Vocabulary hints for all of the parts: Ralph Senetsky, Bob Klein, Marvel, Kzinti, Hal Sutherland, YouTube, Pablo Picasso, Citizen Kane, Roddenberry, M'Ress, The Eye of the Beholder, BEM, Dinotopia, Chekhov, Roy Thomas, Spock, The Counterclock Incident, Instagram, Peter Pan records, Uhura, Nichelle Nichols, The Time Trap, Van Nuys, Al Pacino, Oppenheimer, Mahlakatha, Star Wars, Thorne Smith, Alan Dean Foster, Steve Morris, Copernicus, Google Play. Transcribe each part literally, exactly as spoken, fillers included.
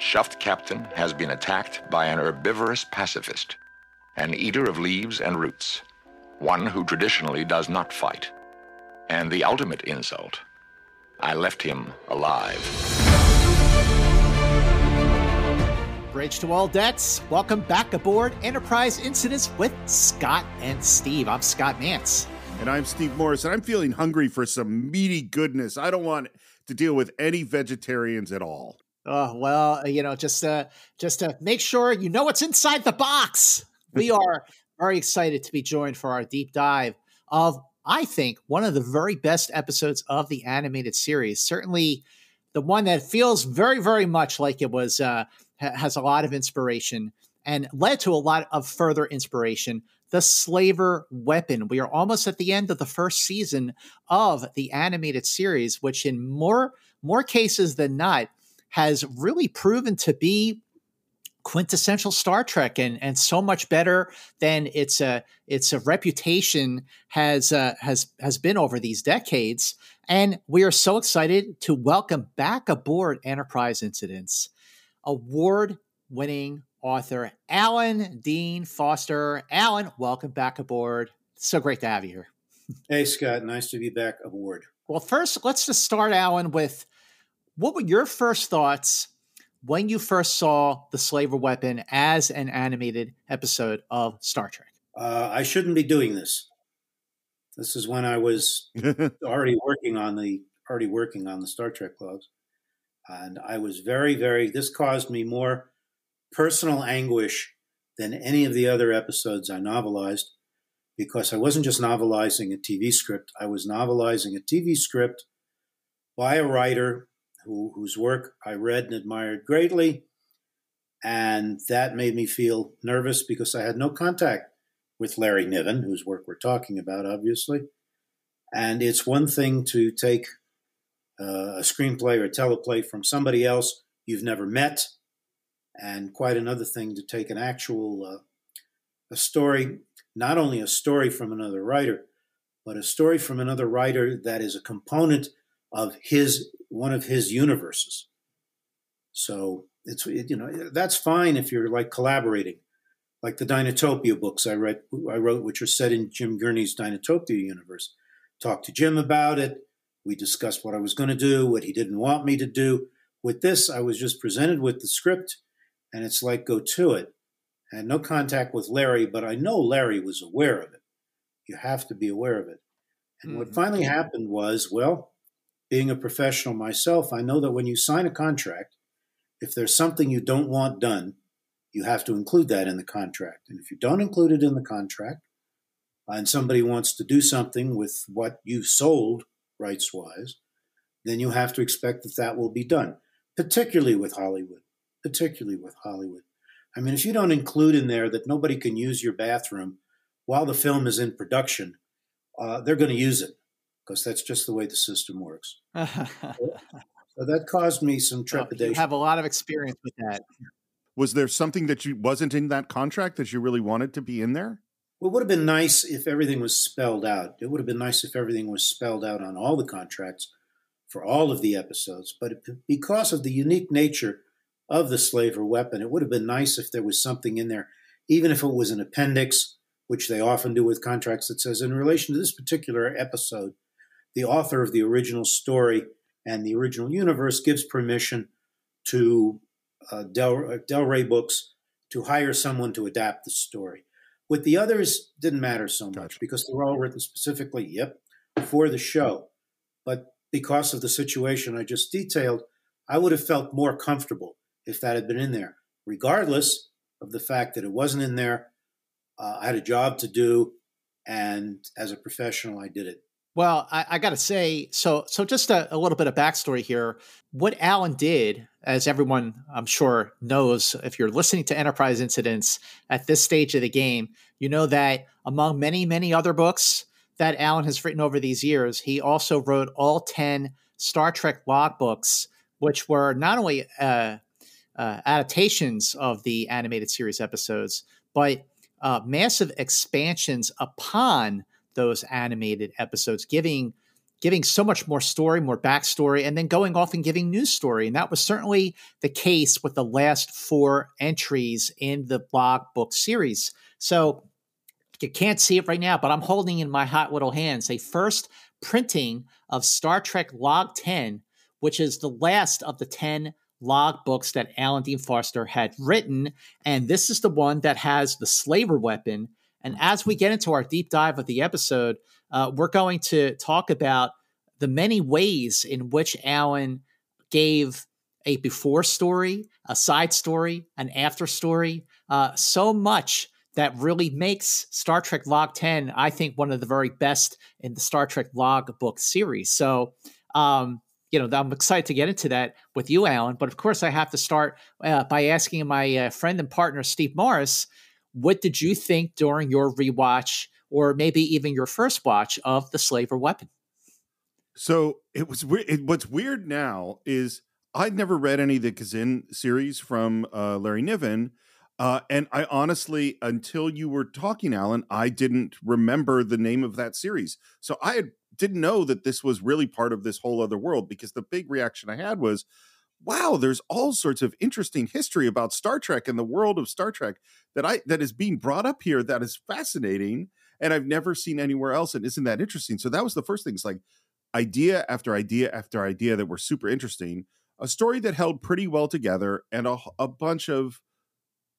Chuft Captain has been attacked by an herbivorous pacifist, an eater of leaves and roots, one who traditionally does not fight. And the ultimate insult, I left him alive. Bridge to all debts. Welcome back aboard Enterprise Incidents with Scott and Steve. I'm Scott Mantz. And I'm Steve Morris, and I'm feeling hungry for some meaty goodness. I don't want to deal with any vegetarians at all. Oh, well, you know, just uh, just to make sure you know what's inside the box. We are very excited to be joined for our deep dive of, I think, one of the very best episodes of the animated series. Certainly the one that feels very, very much like it was, uh, ha- has a lot of inspiration and led to a lot of further inspiration. The Slaver Weapon. We are almost at the end of the first season of the animated series, which in more, more cases than not, has really proven to be quintessential Star Trek, and and so much better than its uh, its uh, reputation has uh, has has been over these decades. And we are so excited to welcome back aboard Enterprise Incidents award-winning author Alan Dean Foster. Alan, welcome back aboard. So great to have you here. Hey, Scott. Nice to be back aboard. Well, first, let's just start, Alan, with what were your first thoughts when you first saw The Slaver Weapon as an animated episode of Star Trek? Uh, I shouldn't be doing this. This is when I was already working on the already working on the Star Trek logs, and I was very, very. This caused me more personal anguish than any of the other episodes I novelized, because I wasn't just novelizing a T V script. I was novelizing a T V script by a writer Who, whose work I read and admired greatly. And that made me feel nervous because I had no contact with Larry Niven, whose work we're talking about, obviously. And it's one thing to take uh, a screenplay or a teleplay from somebody else you've never met, and quite another thing to take an actual uh, a story, not only a story from another writer, but a story from another writer that is a component of his one of his universes. So it's, it, you know, that's fine if you're like collaborating, like the Dinotopia books I read, I wrote, which are set in Jim Gurney's Dinotopia universe. Talked to Jim about it. We discussed what I was going to do, what he didn't want me to do. With this, I was just presented with the script, and it's like, go to it. I had no contact with Larry, but I know Larry was aware of it. You have to be aware of it. And mm-hmm. what finally happened was, well, being a professional myself, I know that when you sign a contract, if there's something you don't want done, you have to include that in the contract. And if you don't include it in the contract, and somebody wants to do something with what you've sold rights-wise, then you have to expect that that will be done, particularly with Hollywood, particularly with Hollywood. I mean, if you don't include in there that nobody can use your bathroom while the film is in production, uh, they're going to use it. Because that's just the way the system works. So that caused me some trepidation. Well, you have a lot of experience with that. Was there something that you wasn't in that contract that you really wanted to be in there? Well, it would have been nice if everything was spelled out. It would have been nice if everything was spelled out on all the contracts for all of the episodes. But it, because of the unique nature of The Slaver Weapon, it would have been nice if there was something in there, even if it was an appendix, which they often do with contracts, that says, in relation to this particular episode, the author of the original story and the original universe gives permission to uh, Del, uh, Del Rey Books to hire someone to adapt the story. With the others, didn't matter so much gotcha. because they were all written specifically, yep, for the show. But because of the situation I just detailed, I would have felt more comfortable if that had been in there. Regardless of the fact that it wasn't in there, uh, I had a job to do, and as a professional, I did it. Well, I, I got to say, so so just a, a little bit of backstory here. What Alan did, as everyone I'm sure knows, if you're listening to Enterprise Incidents at this stage of the game, you know that among many, many other books that Alan has written over these years, he also wrote all ten Star Trek log books, which were not only uh, uh, adaptations of the animated series episodes, but uh, massive expansions upon those animated episodes, giving giving so much more story, more backstory, and then going off and giving new story. And that was certainly the case with the last four entries in the blog book series. So you can't see it right now, but I'm holding in my hot little hands a first printing of Star Trek Log ten, which is the last of the ten log books that Alan Dean Foster had written. And this is the one that has the Slaver Weapon. And as we get into our deep dive of the episode, uh, we're going to talk about the many ways in which Alan gave a before story, a side story, an after story, uh, so much that really makes Star Trek Log ten, I think, one of the very best in the Star Trek Log book series. So, um, you know, I'm excited to get into that with you, Alan. But of course, I have to start uh, by asking my uh, friend and partner, Steve Morris, what did you think during your rewatch, or maybe even your first watch, of The Slaver Weapon? So it was weird. It, what's weird now is I'd never read any of the Kzinti series from uh, Larry Niven. Uh, and I honestly, until you were talking, Alan, I didn't remember the name of that series. So I had, didn't know that this was really part of this whole other world, because the big reaction I had was, wow, there's all sorts of interesting history about Star Trek and the world of Star Trek that I that is being brought up here that is fascinating, and I've never seen anywhere else, and isn't that interesting? So that was the first thing. It's like idea after idea after idea that were super interesting, a story that held pretty well together, and a, a bunch of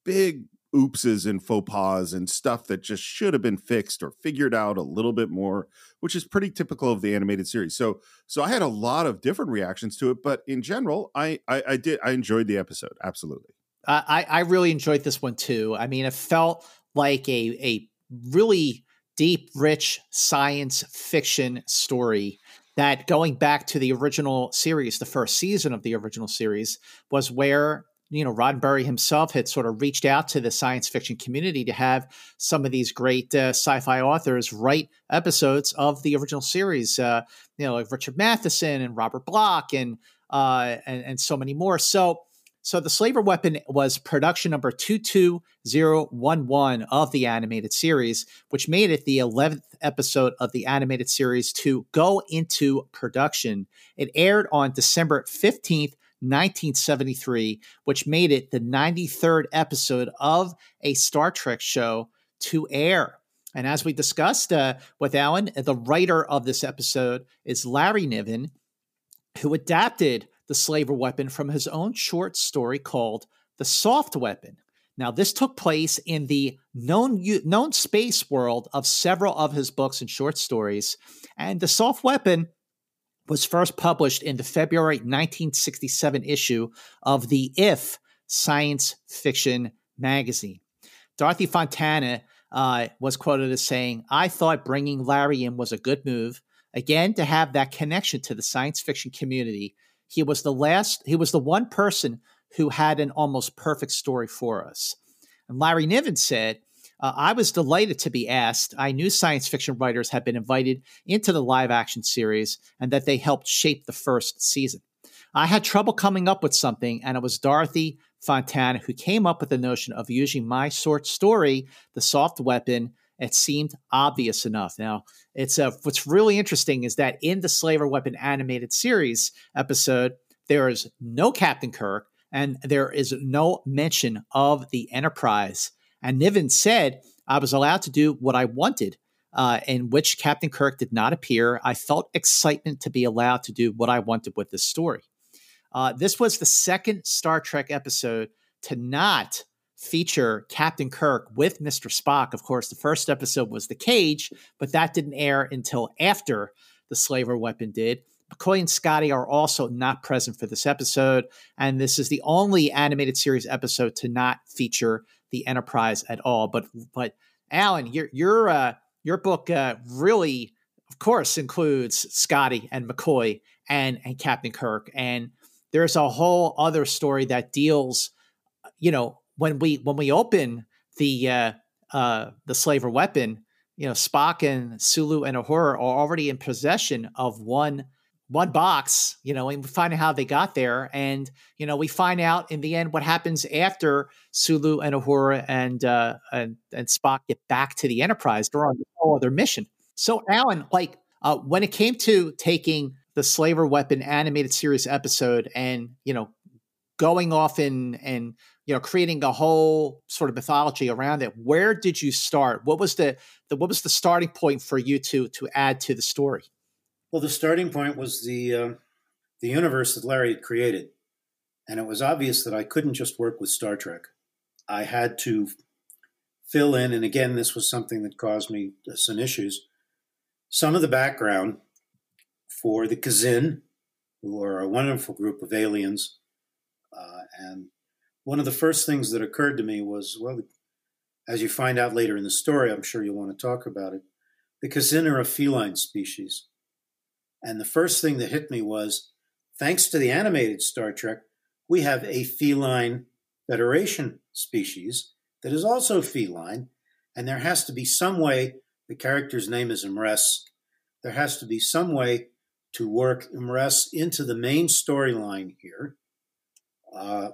big oopses and faux pas and stuff that just should have been fixed or figured out a little bit more, which is pretty typical of the animated series. So, so I had a lot of different reactions to it, but in general, I, I, I did, I enjoyed the episode. Absolutely. I, I really enjoyed this one too. I mean, it felt like a, a really deep, rich science fiction story that, going back to the original series, the first season of the original series, was where, you know, Roddenberry himself had sort of reached out to the science fiction community to have some of these great uh, sci-fi authors write episodes of the original series, uh, you know, like Richard Matheson and Robert Bloch and, uh, and, and so many more. So, so The Slaver Weapon was production number two two zero one one of the animated series, which made it the eleventh episode of the animated series to go into production. It aired on December fifteenth, nineteen seventy-three, which made it the ninety-third episode of a Star Trek show to air. And as we discussed uh, with Alan, the writer of this episode is Larry Niven, who adapted The Slaver Weapon from his own short story called The Soft Weapon. Now, this took place in the known known space world of several of his books and short stories, and The Soft Weapon was first published in the February nineteen sixty-seven issue of the If science fiction magazine. Dorothy Fontana uh, was quoted as saying, "I thought bringing Larry in was a good move, again, to have that connection to the science fiction community. He was the last, he was the one person who had an almost perfect story for us." And Larry Niven said, Uh, I was delighted to be asked. I knew science fiction writers had been invited into the live-action series and that they helped shape the first season. I had trouble coming up with something, and it was Dorothy Fontana who came up with the notion of using my short story, The Soft Weapon. It seemed obvious enough. Now, it's uh, what's really interesting is that in the Slaver Weapon animated series episode, there is no Captain Kirk, and there is no mention of the Enterprise. And Niven said, "I was allowed to do what I wanted," uh, in which Captain Kirk did not appear. "I felt excitement to be allowed to do what I wanted with this story." Uh, this was the second Star Trek episode to not feature Captain Kirk with Mister Spock. Of course, the first episode was The Cage, but that didn't air until after The Slaver Weapon did. McCoy and Scotty are also not present for this episode, and this is the only animated series episode to not feature the Enterprise at all. But, but Alan, your, your, uh, your book, uh, really, of course, includes Scotty and McCoy and, and Captain Kirk. And there's a whole other story that deals, you know, when we, when we open the, uh, uh, the Slaver Weapon, you know, Spock and Sulu and Uhura are already in possession of one one box, you know, and we find out how they got there. And, you know, we find out in the end what happens after Sulu and Uhura and, uh, and, and Spock get back to the Enterprise. They're on a whole other mission. So Alan, like, Uh, when it came to taking the Slaver Weapon animated series episode and, you know, going off and, and, you know, creating a whole sort of mythology around it, where did you start? What was the, the what was the starting point for you to, to add to the story? Well, the starting point was the, uh, the universe that Larry had created. And it was obvious that I couldn't just work with Star Trek. I had to fill in, and again, this was something that caused me some issues, some of the background for the Kzinti, who are a wonderful group of aliens. Uh, and one of the first things that occurred to me was, well, as you find out later in the story, I'm sure you'll want to talk about it, the Kzinti are a feline species. And the first thing that hit me was, thanks to the animated Star Trek, we have a feline Federation species that is also feline, and there has to be some way, the character's name is M'Ress, there has to be some way to work M'Ress into the main storyline here, uh,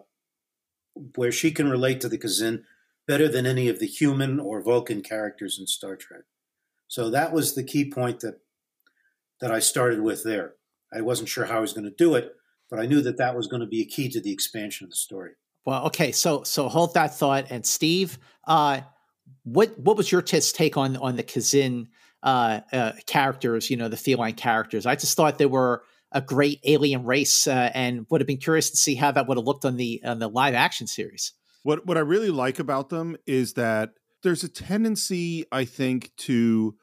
where she can relate to the Kzinti better than any of the human or Vulcan characters in Star Trek. So that was the key point that that I started with there. I wasn't sure how I was going to do it, but I knew that that was going to be a key to the expansion of the story. Well, okay, so so hold that thought. And Steve, uh, what what was your take on on the Kzinti uh, uh, characters? You know, the feline characters. I just thought they were a great alien race, uh, and would have been curious to see how that would have looked on the on the live action series. What what I really like about them is that there's a tendency, I think, to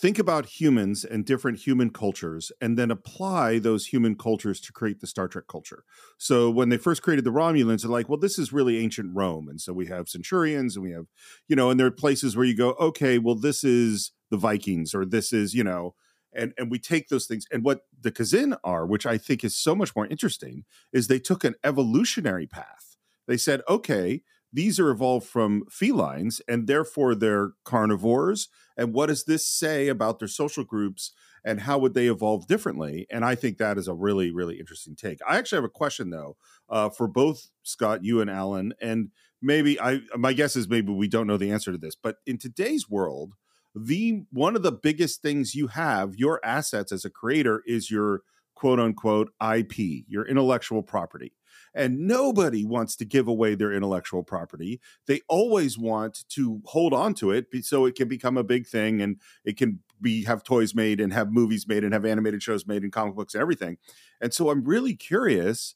think about humans and different human cultures and then apply those human cultures to create the Star Trek culture. So when they first created the Romulans, they're like, well, this is really ancient Rome. And so we have centurions and we have, you know, and there are places where you go, okay, well, this is the Vikings or this is, you know, and, and we take those things. And what the Kzinti are, which I think is so much more interesting, is they took an evolutionary path. They said, okay, these are evolved from felines and therefore they're carnivores. And what does this say about their social groups and how would they evolve differently? And I think that is a really, really interesting take. I actually have a question though, uh, for both Scott, you and Alan, and maybe I, my guess is maybe we don't know the answer to this, but in today's world, the, one of the biggest things you have, your assets as a creator is your quote unquote I P, your intellectual property. And nobody wants to give away their intellectual property. They always want to hold on to it so it can become a big thing and it can be have toys made and have movies made and have animated shows made and comic books and everything. And so I'm really curious,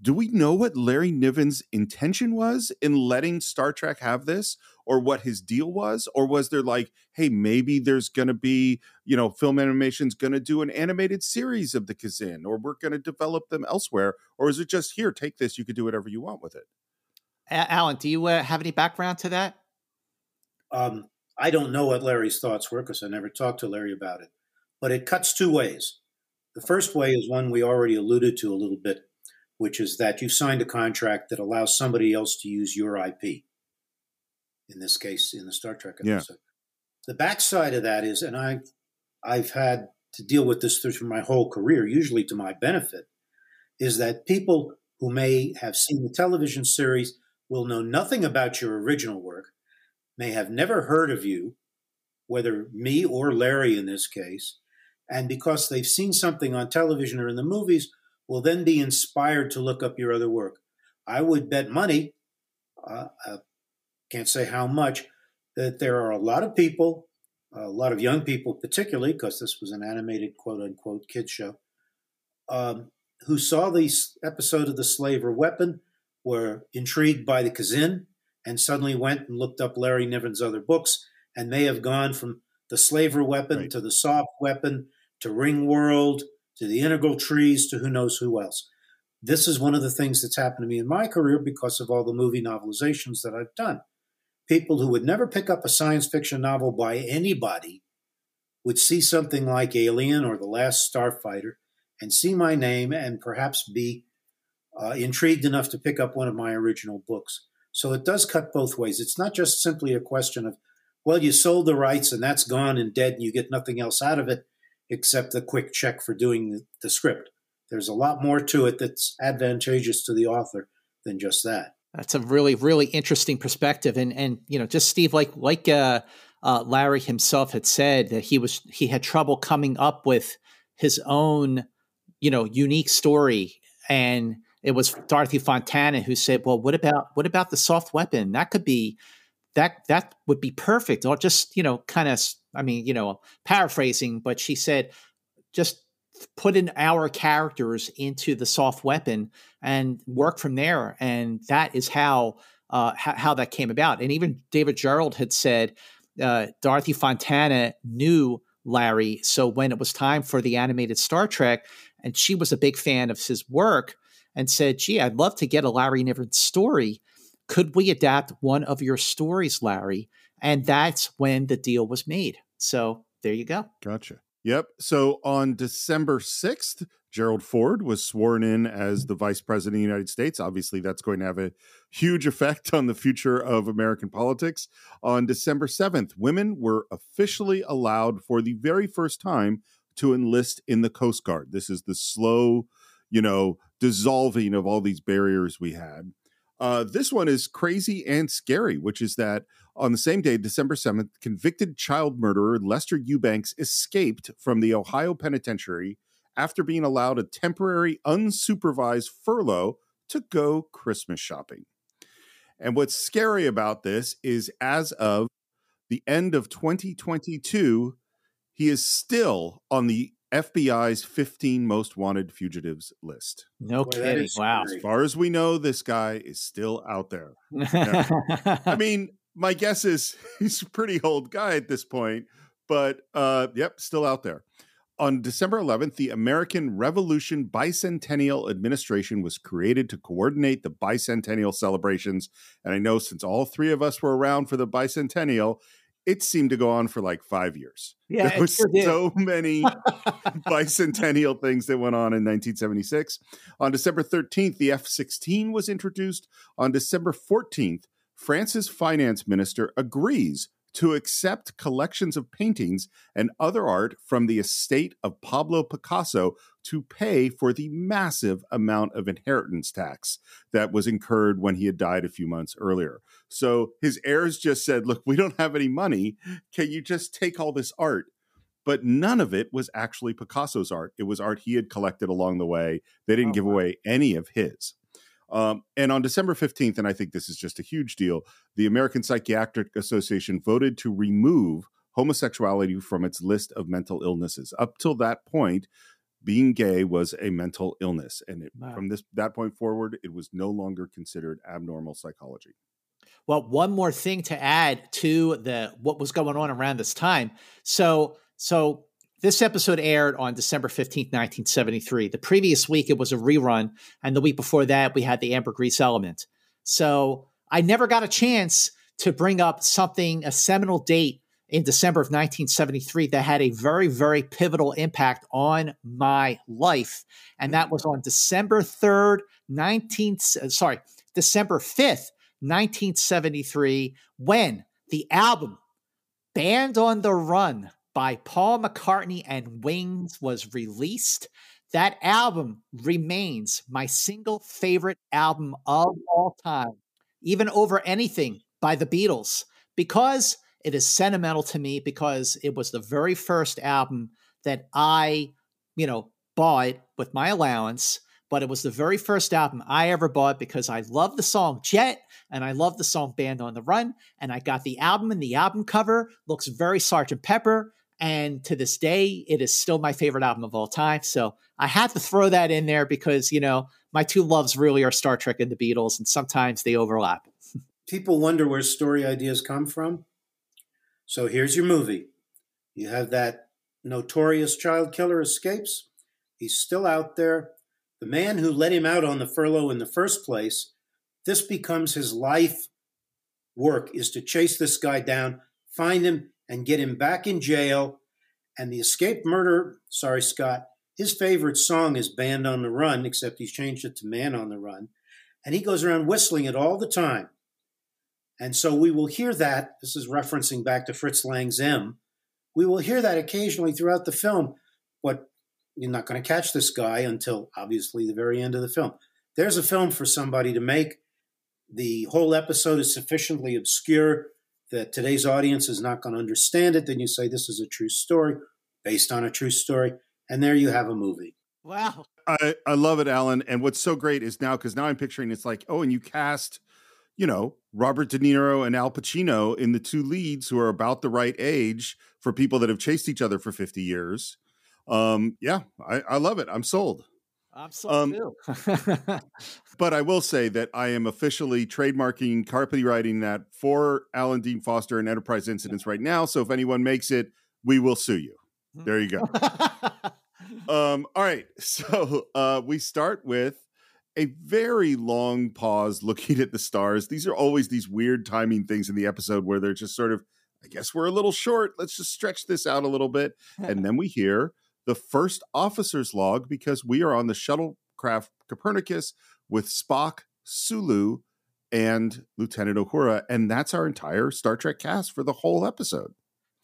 do we know what Larry Niven's intention was in letting Star Trek have this or what his deal was? Or was there like, hey, maybe there's going to be, you know, Film Animation's going to do an animated series of the Kzinti or we're going to develop them elsewhere? Or is it just here, take this, you could do whatever you want with it? Alan, do you uh, have any background to that? Um, I don't know what Larry's thoughts were because I never talked to Larry about it, but it cuts two ways. The first way is one we already alluded to a little bit, which is that you signed a contract that allows somebody else to use your I P, in this case, in the Star Trek episode. Yeah. The backside of that is, and I, I've had to deal with this through my whole career, usually to my benefit, is that people who may have seen the television series will know nothing about your original work, may have never heard of you, whether me or Larry in this case, and because they've seen something on television or in the movies, will then be inspired to look up your other work. I would bet money, uh, I can't say how much, that there are a lot of people, a lot of young people particularly, because this was an animated quote-unquote kids show, um, who saw this episode of The Slaver Weapon, were intrigued by the Kzinti, and suddenly went and looked up Larry Niven's other books, and may have gone from The Slaver Weapon right. to The Soft Weapon to Ringworld, to the integral trees, to who knows who else. This is one of the things that's happened to me in my career because of all the movie novelizations that I've done. People who would never pick up a science fiction novel by anybody would see something like Alien or The Last Starfighter and see my name and perhaps be uh, intrigued enough to pick up one of my original books. So it does cut both ways. It's not just simply a question of, well, you sold the rights and that's gone and dead and you get nothing else out of it, except the quick check for doing the, the script. There's a lot more to it that's advantageous to the author than just that. That's a really, really interesting perspective. And, and you know, just Steve, like, like uh, uh, Larry himself had said that he was he had trouble coming up with his own, you know, unique story. And it was Dorothy Fontana who said, well, what about what about the soft weapon? That could be that that would be perfect. Or just, you know, kind of, I mean, you know, paraphrasing, but she said, just put in our characters into the soft weapon and work from there. And that is how, uh, how, how that came about. And even David Gerald had said, uh, Dorothy Fontana knew Larry. So when it was time for the animated Star Trek, and she was a big fan of his work, and said, gee, I'd love to get a Larry Niven story. Could we adapt one of your stories, Larry? And that's when the deal was made. So there you go. Gotcha. Yep. So on December sixth, Gerald Ford was sworn in as the vice president of the United States. Obviously, that's going to have a huge effect on the future of American politics. On December seventh, women were officially allowed for the very first time to enlist in the Coast Guard. This is the slow, you know, dissolving of all these barriers we had. Uh, this one is crazy and scary, which is that on the same day, December seventh, convicted child murderer Lester Eubanks escaped from the Ohio penitentiary after being allowed a temporary unsupervised furlough to go Christmas shopping. And what's scary about this is as of the end of twenty twenty-two, he is still on the F B I's fifteen most wanted fugitives list. No Boy, kidding. Wow. As far as we know, this guy is still out there. Yeah. I mean, my guess is he's a pretty old guy at this point, but uh, yep, still out there. On December eleventh, the American Revolution Bicentennial Administration was created to coordinate the bicentennial celebrations. And I know since all three of us were around for the bicentennial, it seemed to go on for like five years. Yeah, there was so many bicentennial things that went on in nineteen seventy-six. On December thirteenth, the F sixteen was introduced. On December fourteenth, France's finance minister agrees to accept collections of paintings and other art from the estate of Pablo Picasso to pay for the massive amount of inheritance tax that was incurred when he had died a few months earlier. So his heirs just said, look, we don't have any money. Can you just take all this art? But none of it was actually Picasso's art. It was art he had collected along the way. They didn't oh, give wow. away any of his. Um, and on December fifteenth, and I think this is just a huge deal, the American Psychiatric Association voted to remove homosexuality from its list of mental illnesses. Up till that point, being gay was a mental illness. And it, wow. from this that point forward, it was no longer considered abnormal psychology. Well, one more thing to add to the what was going on around this time. So, so this episode aired on December fifteenth, nineteen seventy-three. The previous week, it was a rerun. And the week before that, we had the Ambergris Element. So I never got a chance to bring up something, a seminal date in December of nineteen seventy-three that had a very, very pivotal impact on my life. And that was on December third, nineteen, sorry, December fifth, nineteen seventy-three, when the album Band on the Run by Paul McCartney and Wings was released. That album remains my single favorite album of all time, even over anything by the Beatles, because it is sentimental to me, because it was the very first album that I, you know, bought with my allowance, but it was the very first album I ever bought because I love the song Jet and I love the song Band on the Run. And I got the album, and the album cover looks very Sergeant Pepper. And to this day, it is still my favorite album of all time. So I had to throw that in there because, you know, my two loves really are Star Trek and the Beatles, and sometimes they overlap. People wonder where story ideas come from. So here's your movie. You have that notorious child killer escapes. He's still out there. The man who let him out on the furlough in the first place, this becomes his life work, is to chase this guy down, find him, and get him back in jail. And the escaped murderer, sorry, Scott, his favorite song is Band on the Run, except he's changed it to Man on the Run. And he goes around whistling it all the time. And so we will hear that. This is referencing back to Fritz Lang's M. We will hear that occasionally throughout the film. But you're not going to catch this guy until, obviously, the very end of the film. There's a film for somebody to make. The whole episode is sufficiently obscure that today's audience is not going to understand it, then you say this is a true story based on a true story, and there you have a movie. Wow. I, I love it, Alan. And what's so great is now, because now I'm picturing it's like, oh, and you cast, you know, Robert De Niro and Al Pacino in the two leads who are about the right age for people that have chased each other for fifty years. Um, yeah, I, I love it. I'm sold. I'm sold um, too. But I will say that I am officially trademarking, copywriting that for Alan Dean Foster and Enterprise Incidents right now. So if anyone makes it, we will sue you. There you go. Um, all right. So uh, we start with a very long pause looking at the stars. These are always these weird timing things in the episode where they're just sort of, I guess we're a little short. Let's just stretch this out a little bit. And then we hear the first officer's log, because we are on the shuttlecraft Copernicus with Spock, Sulu, and Lieutenant Uhura. And that's our entire Star Trek cast for the whole episode.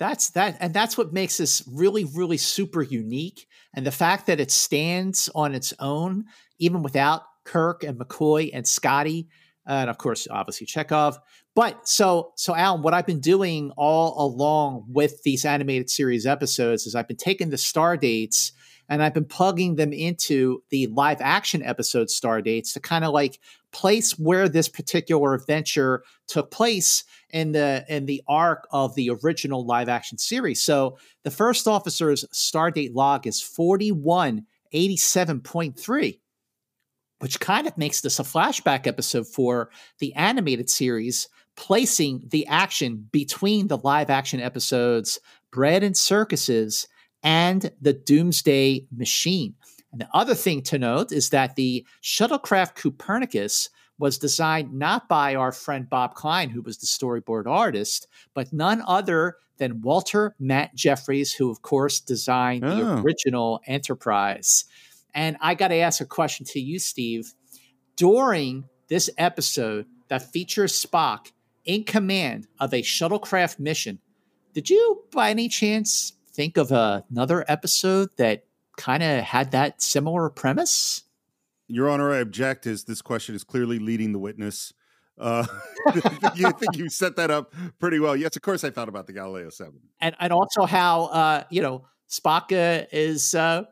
That's that. And that's what makes this really, really super unique. And the fact that it stands on its own, even without Kirk and McCoy and Scotty, uh, and of course, obviously Chekhov. But so, so Alan, what I've been doing all along with these animated series episodes is I've been taking the star dates and I've been plugging them into the live action episode star dates to kind of like place where this particular adventure took place in the in the arc of the original live action series. So the first officer's star date log is forty-one eighty-seven point three, which kind of makes this a flashback episode for the animated series, placing the action between the live action episodes Bread and Circuses and the Doomsday Machine. And the other thing to note is that the shuttlecraft Copernicus was designed not by our friend Bob Klein, who was the storyboard artist, but none other than Walter Matt Jeffries, who, of course, designed oh. the original Enterprise. And I got to ask a question to you, Steve. During this episode that features Spock in command of a shuttlecraft mission, did you, by any chance, think of uh, another episode that kind of had that similar premise? Your Honor, I object, is this question is clearly leading the witness. Uh, you think you set that up pretty well. Yes, of course I thought about the Galileo seven. And and also how, uh, you know, Spock uh, is uh,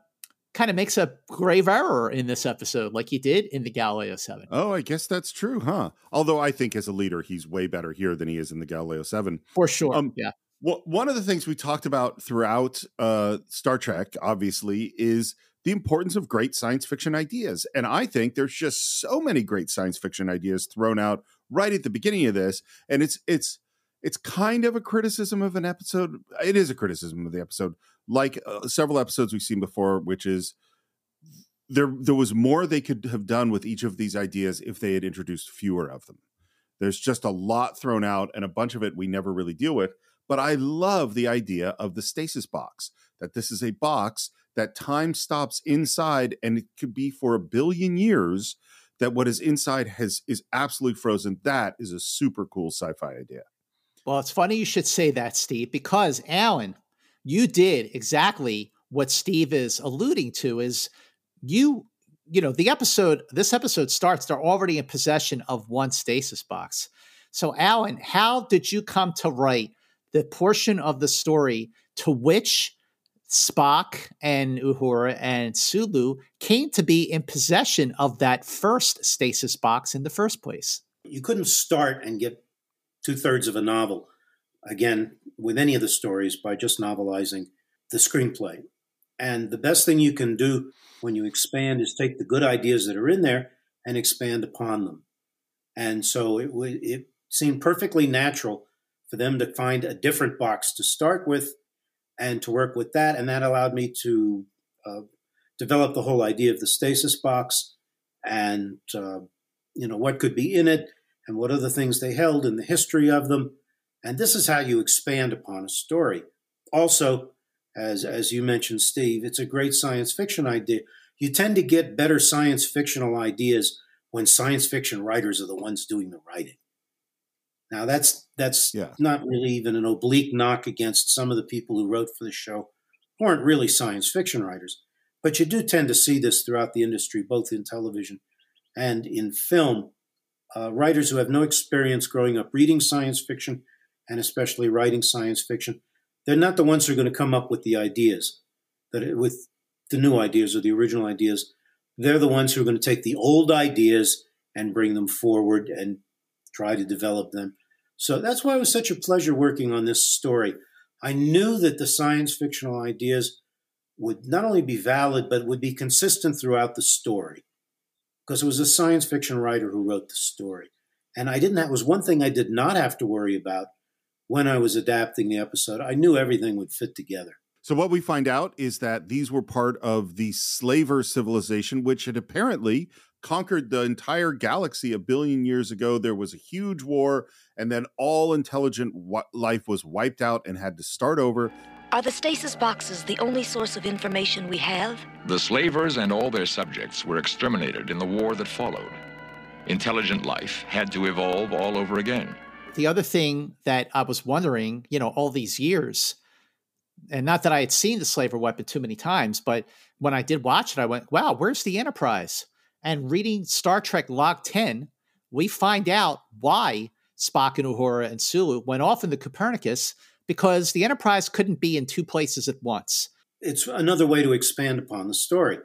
kind of makes a grave error in this episode like he did in the Galileo seven. Oh, I guess that's true, huh? Although I think as a leader, he's way better here than he is in the Galileo seven. For sure, um, yeah. Well, one of the things we talked about throughout uh, Star Trek, obviously, is the importance of great science fiction ideas. And I think there's just so many great science fiction ideas thrown out right at the beginning of this. And it's it's it's kind of a criticism of an episode. It is a criticism of the episode, like uh, several episodes we've seen before, which is there there was more they could have done with each of these ideas if they had introduced fewer of them. There's just a lot thrown out and a bunch of it we never really deal with. But I love the idea of the stasis box, that this is a box that time stops inside, and it could be for a billion years that what is inside has is absolutely frozen. That is a super cool sci-fi idea. Well, it's funny you should say that, Steve, because Alan, you did exactly what Steve is alluding to is you, you know, the episode, this episode starts, they're already in possession of one stasis box. So Alan, how did you come to write the portion of the story to which Spock and Uhura and Sulu came to be in possession of that first stasis box in the first place? You couldn't start and get two-thirds of a novel, again, with any of the stories by just novelizing the screenplay. And the best thing you can do when you expand is take the good ideas that are in there and expand upon them. And so it, w- it seemed perfectly natural for them to find a different box to start with and to work with that, and that allowed me to uh, develop the whole idea of the stasis box and, uh, you know, what could be in it and what other things they held and the history of them. And this is how you expand upon a story. Also, as, as you mentioned, Steve, it's a great science fiction idea. You tend to get better science fictional ideas when science fiction writers are the ones doing the writing. Now, that's that's yeah. not really even an oblique knock against some of the people who wrote for the show who aren't really science fiction writers. But you do tend to see this throughout the industry, both in television and in film. Uh, writers who have no experience growing up reading science fiction and especially writing science fiction, they're not the ones who are going to come up with the ideas, that with the new ideas or the original ideas. They're the ones who are going to take the old ideas and bring them forward and try to develop them. So that's why it was such a pleasure working on this story. I knew that the science fictional ideas would not only be valid, but would be consistent throughout the story, because it was a science fiction writer who wrote the story. And I didn't, that was one thing I did not have to worry about when I was adapting the episode. I knew everything would fit together. So what we find out is that these were part of the Slaver civilization, which had apparently conquered the entire galaxy a billion years ago. There was a huge war, and then all intelligent life was wiped out and had to start over. Are the stasis boxes the only source of information we have? The Slavers and all their subjects were exterminated in the war that followed. Intelligent life had to evolve all over again. The other thing that I was wondering, you know, all these years, and not that I had seen The Slaver Weapon too many times, but when I did watch it, I went, wow, where's the Enterprise? And reading Star Trek Log ten, we find out why Spock and Uhura and Sulu went off into Copernicus, because the Enterprise couldn't be in two places at once. It's another way to expand upon the story.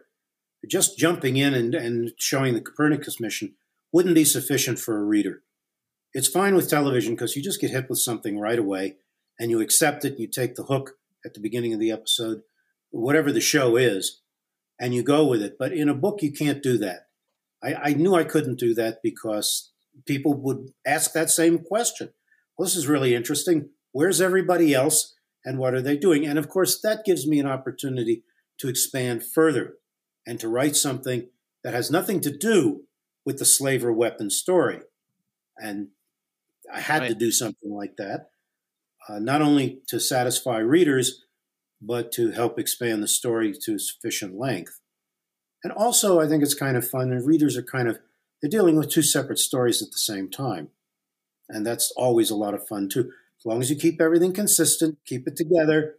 Just jumping in and, and showing the Copernicus mission wouldn't be sufficient for a reader. It's fine with television because you just get hit with something right away and you accept it, you take the hook at the beginning of the episode, whatever the show is, and you go with it. But in a book, you can't do that. I, I knew I couldn't do that because people would ask that same question. Well, this is really interesting. Where's everybody else and what are they doing? And of course, that gives me an opportunity to expand further and to write something that has nothing to do with the Slaver Weapon story. And I had right. to do something like that. Uh, not only to satisfy readers, but to help expand the story to sufficient length. And also, I think it's kind of fun, and readers are kind of, they're dealing with two separate stories at the same time. And that's always a lot of fun, too. As long as you keep everything consistent, keep it together,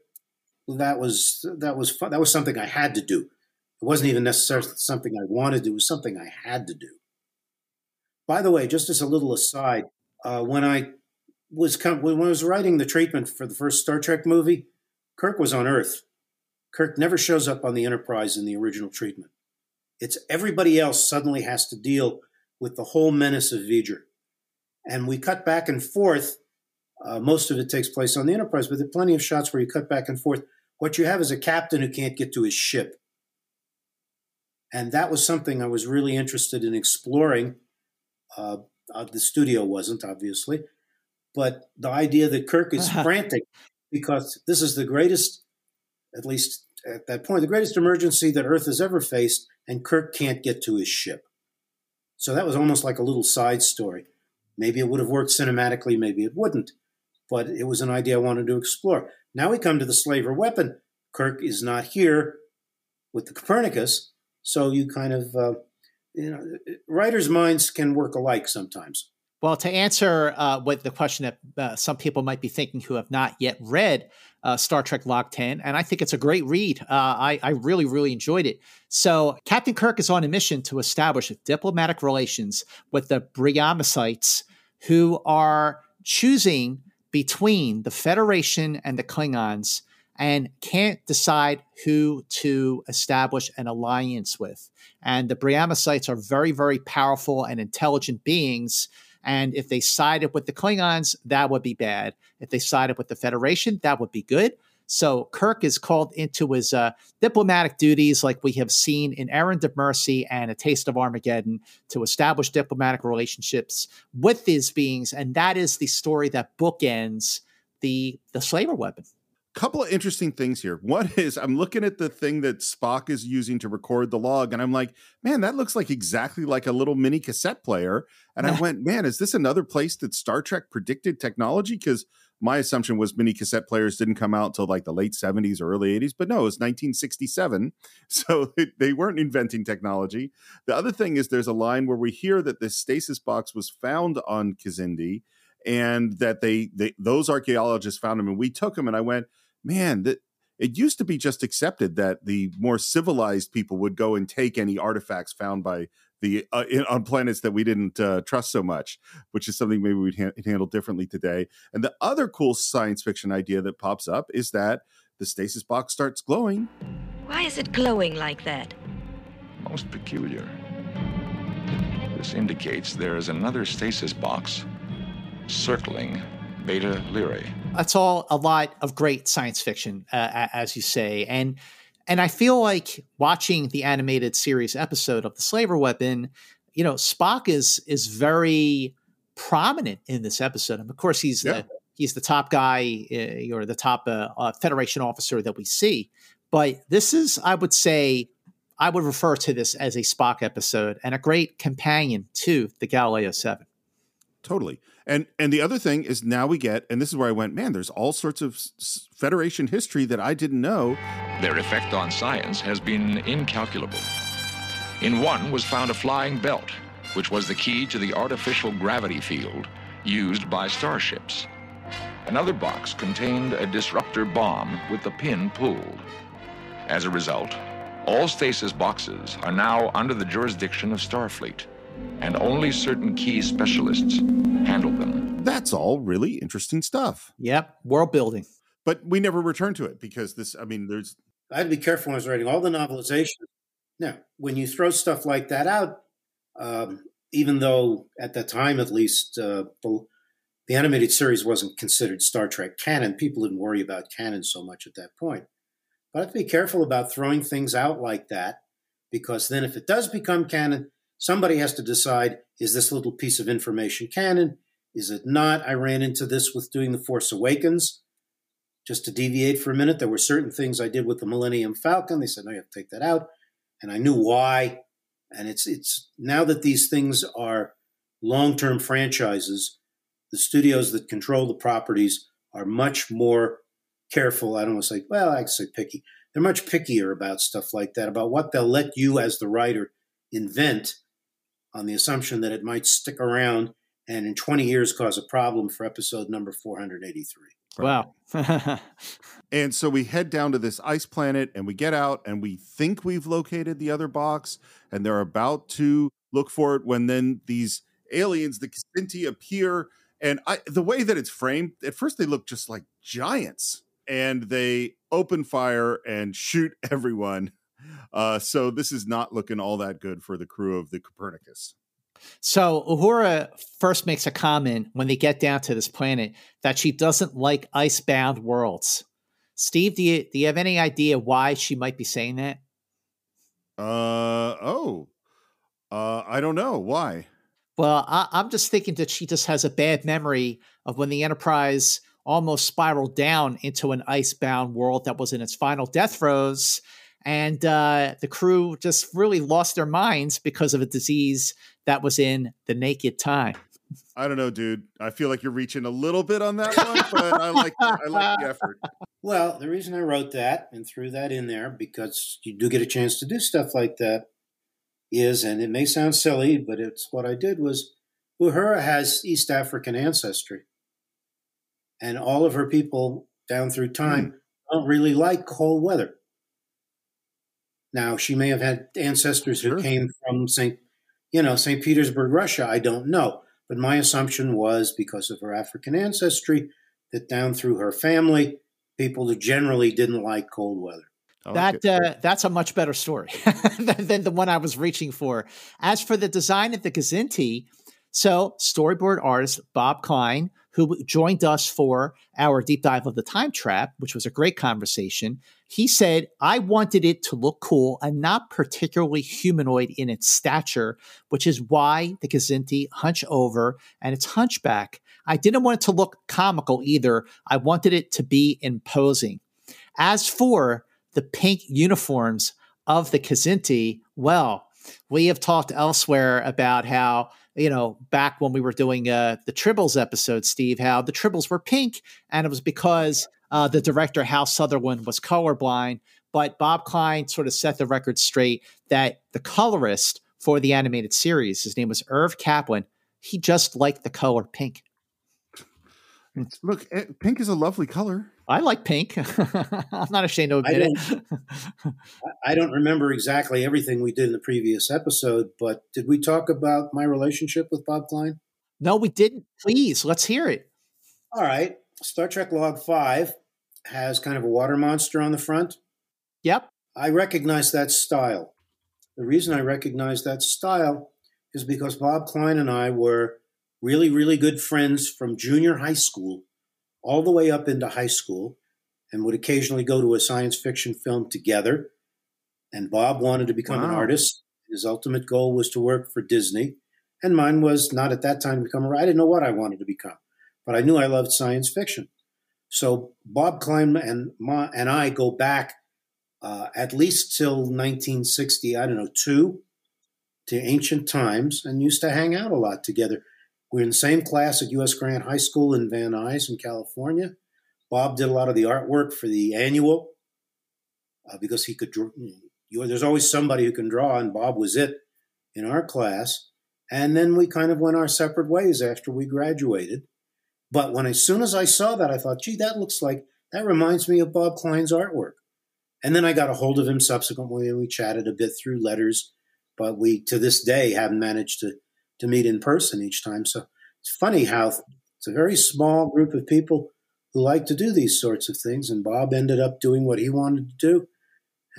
that was, that was fun. That was something I had to do. It wasn't even necessarily something I wanted to do. It was something I had to do. By the way, just as a little aside, uh, when I... Was come, when I was writing the treatment for the first Star Trek movie, Kirk was on Earth. Kirk never shows up on the Enterprise in the original treatment. It's everybody else suddenly has to deal with the whole menace of V'ger. And we cut back and forth. Uh, most of it takes place on the Enterprise, but there are plenty of shots where you cut back and forth. What you have is a captain who can't get to his ship. And that was something I was really interested in exploring. Uh, uh, the studio wasn't, obviously. But the idea that Kirk is frantic because this is the greatest, at least at that point, the greatest emergency that Earth has ever faced, and Kirk can't get to his ship. So that was almost like a little side story. Maybe it would have worked cinematically, maybe it wouldn't, but it was an idea I wanted to explore. Now we come to the Slaver Weapon. Kirk is not here with the Copernicus, so you kind of, uh, you know, writers' minds can work alike sometimes. Well, to answer uh, what the question that uh, some people might be thinking who have not yet read uh, Star Trek Log ten, and I think it's a great read. Uh, I, I really, really enjoyed it. So Captain Kirk is on a mission to establish diplomatic relations with the Bre'amacites, who are choosing between the Federation and the Klingons and can't decide who to establish an alliance with. And the Bre'amacites are very, very powerful and intelligent beings. And if they sided with the Klingons, that would be bad. If they sided with the Federation, that would be good. So Kirk is called into his uh, diplomatic duties, like we have seen in Errand of Mercy and A Taste of Armageddon, to establish diplomatic relationships with these beings. And that is the story that bookends the, the Slaver Weapon. Couple of interesting things here. One is I'm looking at the thing that Spock is using to record the log, and I'm like, man, that looks like exactly like a little mini cassette player. And I went, man, is this another place that Star Trek predicted technology? Because my assumption was mini cassette players didn't come out till like the late seventies or early eighties, but no, it was nineteen sixty-seven. So it, they weren't inventing technology. The other thing is there's a line where we hear that this stasis box was found on Kzinti, and that they, they those archaeologists found them, and we took them. And I went, man, that it used to be just accepted that the more civilized people would go and take any artifacts found by the uh, in, on planets that we didn't uh, trust so much, which is something maybe we'd ha handle differently today. And the other cool science fiction idea that pops up is that the stasis box starts glowing. Why is it glowing like that? Most peculiar. This indicates there is another stasis box circling Beta Lyrae. That's all a lot of great science fiction, uh, as you say. And and I feel like watching the animated series episode of The Slaver Weapon, you know, Spock is is very prominent in this episode. And of course, he's, yeah. the, he's the top guy uh, or the top uh, uh, Federation officer that we see. But this is, I would say, I would refer to this as a Spock episode and a great companion to the Galileo seven. Totally. And and the other thing is now we get, and this is where I went, man, there's all sorts of Federation history that I didn't know. Their effect on science has been incalculable. In one was found a flying belt, which was the key to the artificial gravity field used by starships. Another box contained a disruptor bomb with the pin pulled. As a result, all stasis boxes are now under the jurisdiction of Starfleet, and only certain key specialists handle them. That's all really interesting stuff. Yep, world building. But we never return to it because this, I mean, there's... I had to be careful when I was writing all the novelization. Now, when you throw stuff like that out, um, even though at the time, at least, uh, the, the animated series wasn't considered Star Trek canon, people didn't worry about canon so much at that point. But I have to be careful about throwing things out like that, because then if it does become canon, somebody has to decide, is this little piece of information canon? Is it not? I ran into this with doing The Force Awakens. Just to deviate for a minute, there were certain things I did with the Millennium Falcon. They said, no, you have to take that out. And I knew why. And it's it's now that these things are long-term franchises, the studios that control the properties are much more careful. I don't want to say, well, I can say picky. They're much pickier about stuff like that, about what they'll let you as the writer invent, on the assumption that it might stick around and in twenty years cause a problem for episode number four hundred eighty-three. Wow. And so we head down to this ice planet and we get out and we think we've located the other box and they're about to look for it when then these aliens, the Kzinti, appear. And I, the way that it's framed, at first they look just like giants and they open fire and shoot everyone. Uh, so this is not looking all that good for the crew of the Copernicus. So Uhura first makes a comment when they get down to this planet that she doesn't like ice-bound worlds. Steve, do you, do you have any idea why she might be saying that? Uh, oh, uh, I don't know. Why? Well, I, I'm just thinking that she just has a bad memory of when the Enterprise almost spiraled down into an ice-bound world that was in its final death throes. And uh, the crew just really lost their minds because of a disease that was in the naked time. I don't know, dude. I feel like you're reaching a little bit on that one, but I like I like the effort. Well, the reason I wrote that and threw that in there, because you do get a chance to do stuff like that, is, and it may sound silly, but it's what I did, was Uhura has East African ancestry. And all of her people down through time mm. don't really like cold weather. Now, she may have had ancestors who sure. came from Saint, you know, Saint Petersburg, Russia. I don't know. But my assumption was, because of her African ancestry, that down through her family, people who generally didn't like cold weather. That okay. uh, That's a much better story than, than the one I was reaching for. As for the design of the Kzinti, so storyboard artist Bob Klein, who joined us for our deep dive of The Time Trap, which was a great conversation. He said, I wanted it to look cool and not particularly humanoid in its stature, which is why the Kzinti hunch over and it's hunchback. I didn't want it to look comical either. I wanted it to be imposing. As for the pink uniforms of the Kzinti, well, we have talked elsewhere about how, you know, back when we were doing uh, the Tribbles episode, Steve, how the Tribbles were pink, and it was because uh, the director, Hal Sutherland, was colorblind, but Bob Klein sort of set the record straight that the colorist for the animated series, his name was Irv Kaplan, he just liked the color pink. It's, look, it, pink is a lovely color. I like pink. I'm not ashamed to admit I it. I don't remember exactly everything we did in the previous episode, but did we talk about my relationship with Bob Klein? No, we didn't. Please, let's hear it. All right. Star Trek Log five has kind of a water monster on the front. Yep. I recognize that style. The reason I recognize that style is because Bob Klein and I were really, really good friends from junior high school all the way up into high school, and would occasionally go to a science fiction film together. And Bob wanted to become wow. an artist. His ultimate goal was to work for Disney. And mine was not at that time to become a writer. I didn't know what I wanted to become, but I knew I loved science fiction. So Bob Klein and, Ma, and I go back uh, at least till nineteen sixty, I don't know, two, to ancient times, and used to hang out a lot together. We were in the same class at U S Grant High School in Van Nuys in California. Bob did a lot of the artwork for the annual uh, because he could draw. There's always somebody who can draw, and Bob was it in our class. And then we kind of went our separate ways after we graduated. But when as soon as I saw that, I thought, gee, that looks like, that reminds me of Bob Klein's artwork. And then I got a hold of him subsequently, and we chatted a bit through letters. But we, to this day, haven't managed to to meet in person each time. So it's funny how it's a very small group of people who like to do these sorts of things. And Bob ended up doing what he wanted to do.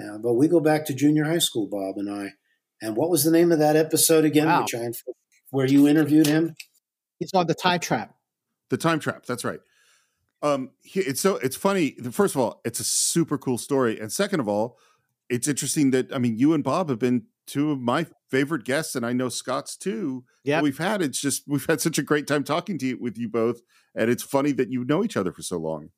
Uh, but we go back to junior high school, Bob and I. And what was the name of that episode again, wow. which I, where you interviewed him? It's on The Time Trap. The Time Trap. That's right. Um, he, it's so it's funny. First of all, it's a super cool story. And second of all, it's interesting that, I mean, you and Bob have been two of my favorite guests, and I know Scott's too. Yeah, we've had it's just we've had such a great time talking to you with you both, and it's funny that you know each other for so long.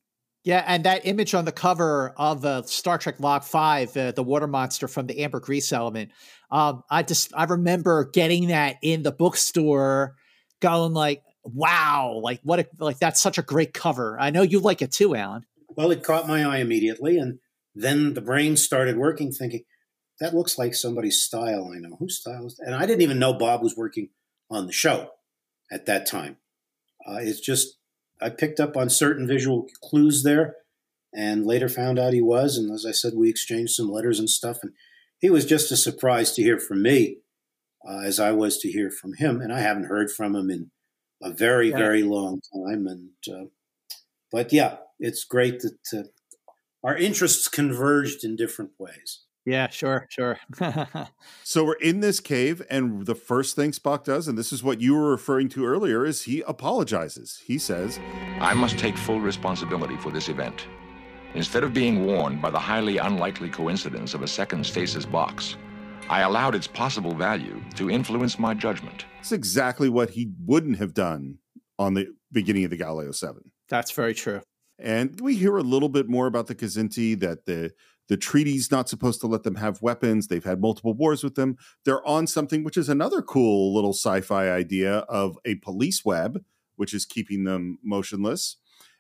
Yeah, and that image on the cover of uh, Star Trek Log Five, uh, the water monster from the ambergris element. Um, I just I remember getting that in the bookstore, going like, "Wow, like what? A, like that's such a great cover." I know you like it too, Alan. Well, it caught my eye immediately, and then the brain started working, thinking, that looks like somebody's style. I know whose style is that? And I didn't even know Bob was working on the show at that time. Uh, it's just, I picked up on certain visual clues there and later found out he was. And as I said, we exchanged some letters and stuff. And he was just as surprised to hear from me uh, as I was to hear from him. And I haven't heard from him in a very, right. very long time. And, uh, but yeah, it's great that uh, our interests converged in different ways. Yeah, sure, sure. So we're in this cave, and the first thing Spock does, and this is what you were referring to earlier, is he apologizes. He says, I must take full responsibility for this event. Instead of being warned by the highly unlikely coincidence of a second stasis box, I allowed its possible value to influence my judgment. That's exactly what he wouldn't have done on the beginning of the Galileo seven. That's very true. And we hear a little bit more about the Kzinti, that the The treaty's not supposed to let them have weapons. They've had multiple wars with them. They're on something, which is another cool little sci-fi idea of a police web, which is keeping them motionless.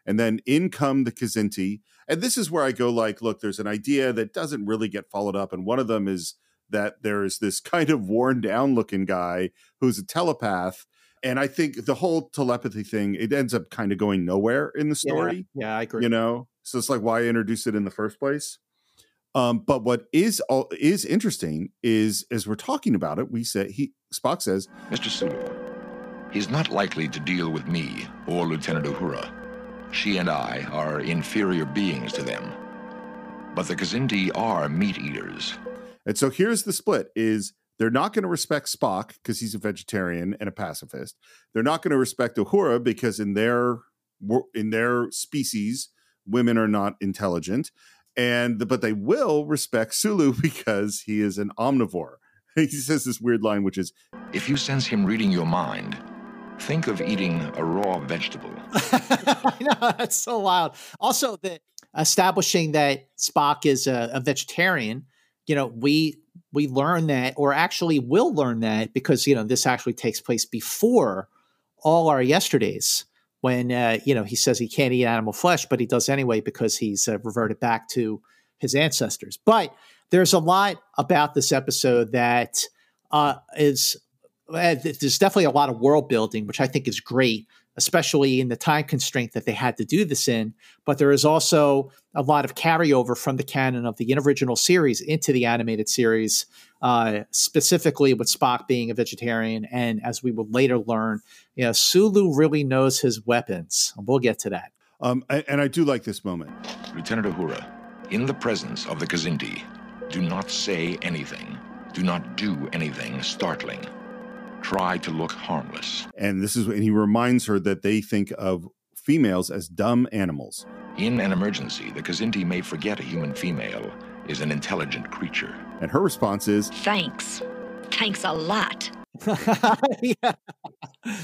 And then in come the Kzinti. And this is where I go like, look, there's an idea that doesn't really get followed up. And one of them is that there is this kind of worn down looking guy who's a telepath. And I think the whole telepathy thing, it ends up kind of going nowhere in the story. Yeah, yeah I agree. You know, so it's like, why introduce it in the first place? Um, but what is all, is interesting is, as we're talking about it, we say he Spock says, Mister Sulu, he's not likely to deal with me or Lieutenant Uhura. She and I are inferior beings to them. But the Kzinti are meat eaters. And so here's the split: is they're not going to respect Spock because he's a vegetarian and a pacifist. They're not going to respect Uhura because in their in their species, women are not intelligent. And but they will respect Sulu because he is an omnivore. He says this weird line, which is, if you sense him reading your mind, think of eating a raw vegetable. I know, that's so wild. Also, the establishing that Spock is a, a vegetarian, you know, we we learn that, or actually will learn that, because, you know, this actually takes place before all our yesterdays. When, uh, you know, he says he can't eat animal flesh, but he does anyway because he's uh, reverted back to his ancestors. But there's a lot about this episode that uh, is there's definitely a lot of world building, which I think is great, especially in the time constraint that they had to do this in. But there is also a lot of carryover from the canon of the original series into the animated series, uh, specifically with Spock being a vegetarian. And as we will later learn, you know, Sulu really knows his weapons. We'll get to that. Um, and I do like this moment. Lieutenant Uhura, in the presence of the Kzinti, do not say anything. Do not do anything startling. Try to look harmless. And this is, and he reminds her that they think of females as dumb animals. In an emergency, the Kzinti may forget a human female is an intelligent creature. And her response is, thanks. Thanks a lot. Yeah.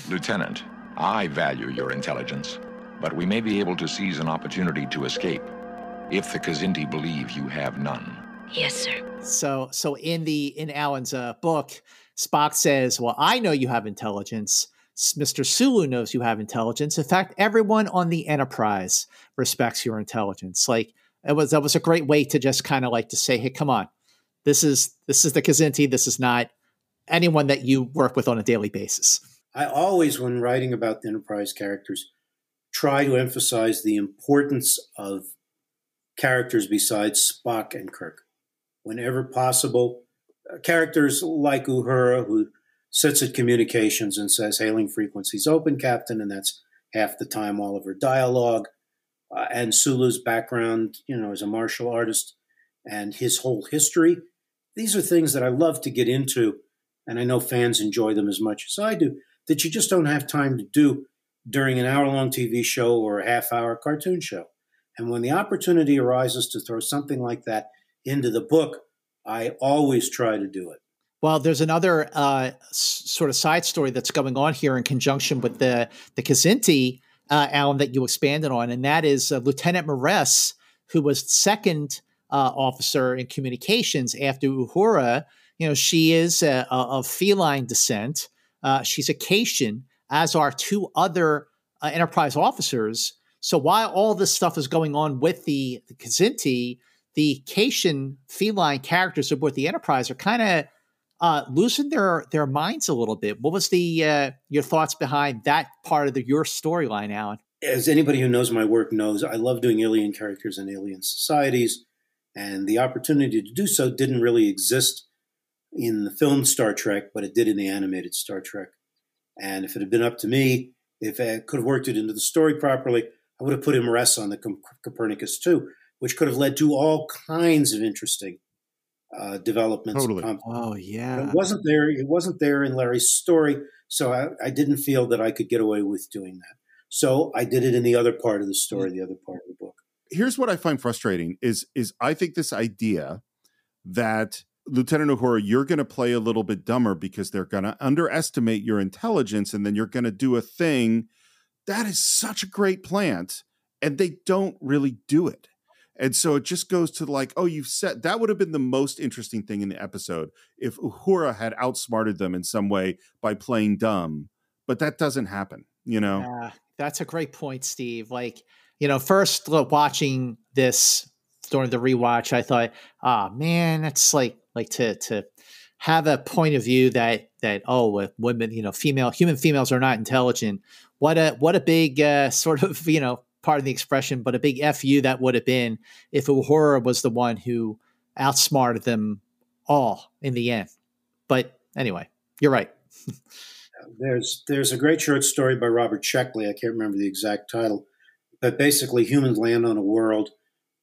Lieutenant, I value your intelligence, but we may be able to seize an opportunity to escape if the Kzinti believe you have none. Yes, sir. So, so in the in Alan's uh, book, Spock says, well, I know you have intelligence. Mister Sulu knows you have intelligence. In fact, everyone on the Enterprise respects your intelligence. Like, it was, that was a great way to just kind of like to say, hey, come on. This is, this is the Kzinti. This is not anyone that you work with on a daily basis. I always, when writing about the Enterprise characters, try to emphasize the importance of characters besides Spock and Kirk. Whenever possible, characters like Uhura, who sits at communications and says, hailing frequencies open, Captain, and that's half the time all of her dialogue. Uh, and Sulu's background, you know, as a martial artist and his whole history. These are things that I love to get into, and I know fans enjoy them as much as I do, that you just don't have time to do during an hour-long T V show or a half-hour cartoon show. And when the opportunity arises to throw something like that into the book, I always try to do it. Well, there's another uh, s- sort of side story that's going on here in conjunction with the, the Kzinti, uh, Alan, that you expanded on, and that is uh, Lieutenant M'Ress, who was the second uh, officer in communications after Uhura. You know, she is uh, of feline descent. Uh, she's a Caitian, as are two other uh, Enterprise officers. So while all this stuff is going on with the, the Kzinti, the Caitian feline characters aboard the Enterprise are kind of uh, losing their their minds a little bit. What was the uh, your thoughts behind that part of the, your storyline, Alan? As anybody who knows my work knows, I love doing alien characters and alien societies, and the opportunity to do so didn't really exist in the film Star Trek, but it did in the animated Star Trek. And if it had been up to me, if I could have worked it into the story properly, I would have put M'Ress on the Copernicus too, which could have led to all kinds of interesting uh, developments. Totally. Oh, yeah. But it wasn't there. It wasn't there in Larry's story, so I, I didn't feel that I could get away with doing that. So I did it in the other part of the story, yeah. The other part of the book. Here's what I find frustrating is, is I think this idea that, Lieutenant Uhura, you're going to play a little bit dumber because they're going to underestimate your intelligence and then you're going to do a thing. That is such a great plant, and they don't really do it. And so it just goes to like, oh, you've said that would have been the most interesting thing in the episode if Uhura had outsmarted them in some way by playing dumb. But that doesn't happen, you know? Yeah, that's a great point, Steve. Like, you know, first look, watching this during the rewatch, I thought, ah, oh, man, that's like, like to, to have a point of view that, that, oh, women, you know, female, human females are not intelligent. What a, what a big uh, sort of, you know, pardon the expression, but a big F U that would have been if Uhura was the one who outsmarted them all in the end. But anyway, you're right. there's there's a great short story by Robert Sheckley. I can't remember the exact title, but basically humans land on a world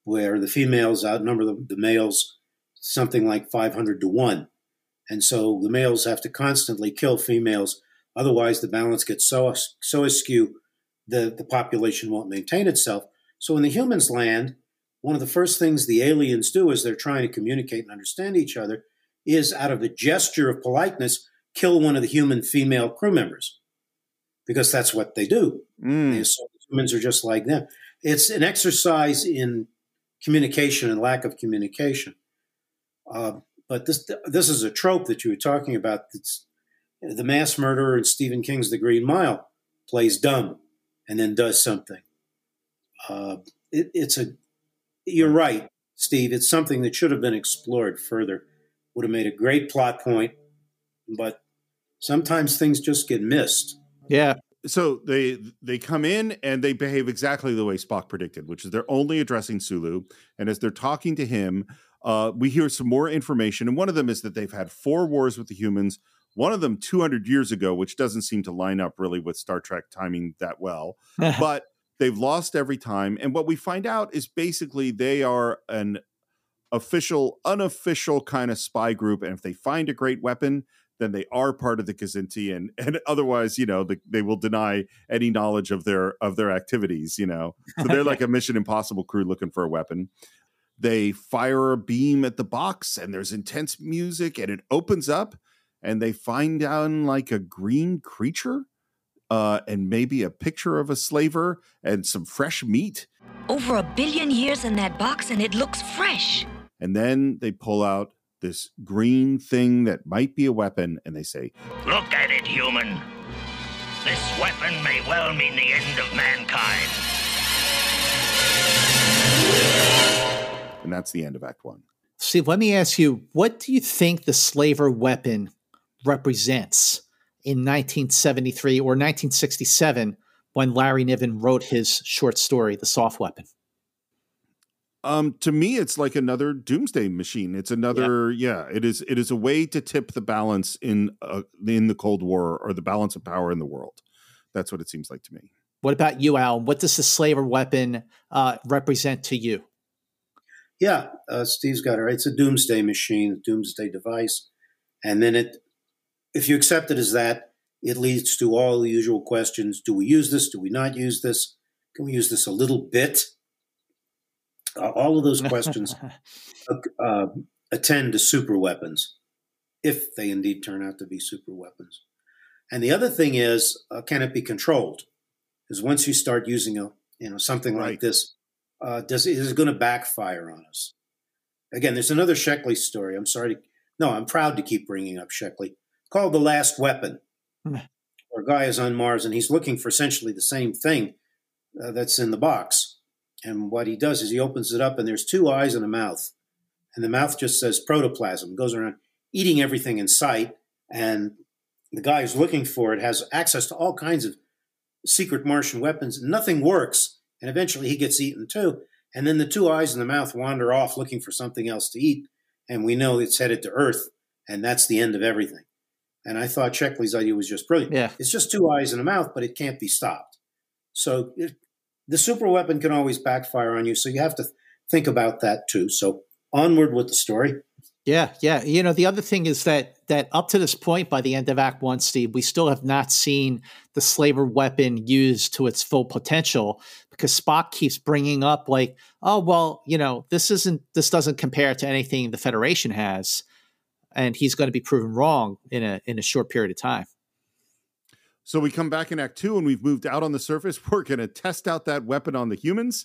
where the females outnumber the, the males something like five hundred to one. And so the males have to constantly kill females. Otherwise, the balance gets so, so askew The, the population won't maintain itself. So when the humans land, one of the first things the aliens do as they're trying to communicate and understand each other is, out of a gesture of politeness, kill one of the human female crew members, because that's what they do. Mm. They assume humans are just like them. It's an exercise in communication and lack of communication. Uh, but this this is a trope that you were talking about. It's, the mass murderer in Stephen King's The Green Mile plays dumb and then does something. Uh, it, it's a, you're right, Steve. It's something that should have been explored further. Would have made a great plot point, but sometimes things just get missed. Yeah. So they they come in and they behave exactly the way Spock predicted, which is they're only addressing Sulu. And as they're talking to him, uh, we hear some more information. And one of them is that they've had four wars with the humans, one of them two hundred years ago, which doesn't seem to line up really with Star Trek timing that well. But they've lost every time. And what we find out is basically they are an official, unofficial kind of spy group. And if they find a great weapon, then they are part of the Kzinti, and and otherwise, you know, the, they will deny any knowledge of their of their activities. You know, so they're like a Mission Impossible crew looking for a weapon. They fire a beam at the box, and there's intense music, and it opens up, and they find down like a green creature, uh, and maybe a picture of a slaver and some fresh meat. Over a billion years in that box, and it looks fresh. And then they pull out this green thing that might be a weapon, and they say, "Look at it, human. This weapon may well mean the end of mankind." And that's the end of Act One. Steve, let me ask you, what do you think the Slaver Weapon represents in nineteen seventy-three or nineteen sixty-seven when Larry Niven wrote his short story, The Soft Weapon? Um, to me, it's like another doomsday machine. It's another, yeah. yeah, it is It is a way to tip the balance in uh, in the Cold War, or the balance of power in the world. That's what it seems like to me. What about you, Al? What does the Slaver Weapon uh, represent to you? Yeah, uh, Steve's got it right. It's a doomsday machine, a doomsday device. And then it, if you accept it as that, it leads to all the usual questions. Do we use this? Do we not use this? Can we use this a little bit? Uh, all of those questions uh, uh, attend to super weapons, if they indeed turn out to be super weapons. And the other thing is, uh, can it be controlled? Because once you start using a, you know, something right. like this, uh, does it is going to backfire on us. Again, there's another Sheckley story. I'm sorry. To, no, I'm proud to keep bringing up Sheckley, called The Last Weapon. Mm. Where a guy is on Mars and he's looking for essentially the same thing uh, that's in the box. And what he does is he opens it up, and there's two eyes and a mouth. And the mouth just says protoplasm. It goes around eating everything in sight. And the guy who's looking for it has access to all kinds of secret Martian weapons. Nothing works. And eventually he gets eaten too. And then the two eyes and the mouth wander off looking for something else to eat. And we know it's headed to Earth. And that's the end of everything. And I thought Sheckley's idea was just brilliant. Yeah. It's just two eyes and a mouth, but it can't be stopped. So it, the super weapon can always backfire on you, so you have to think about that too. So onward with the story. Yeah, yeah. You know, the other thing is that that up to this point, by the end of Act One, Steve, we still have not seen the Slaver Weapon used to its full potential, because Spock keeps bringing up like, "Oh, well, you know, this isn't this doesn't compare to anything the Federation has," and he's going to be proven wrong in a in a short period of time. So we come back in Act Two, and we've moved out on the surface. We're going to test out that weapon on the humans.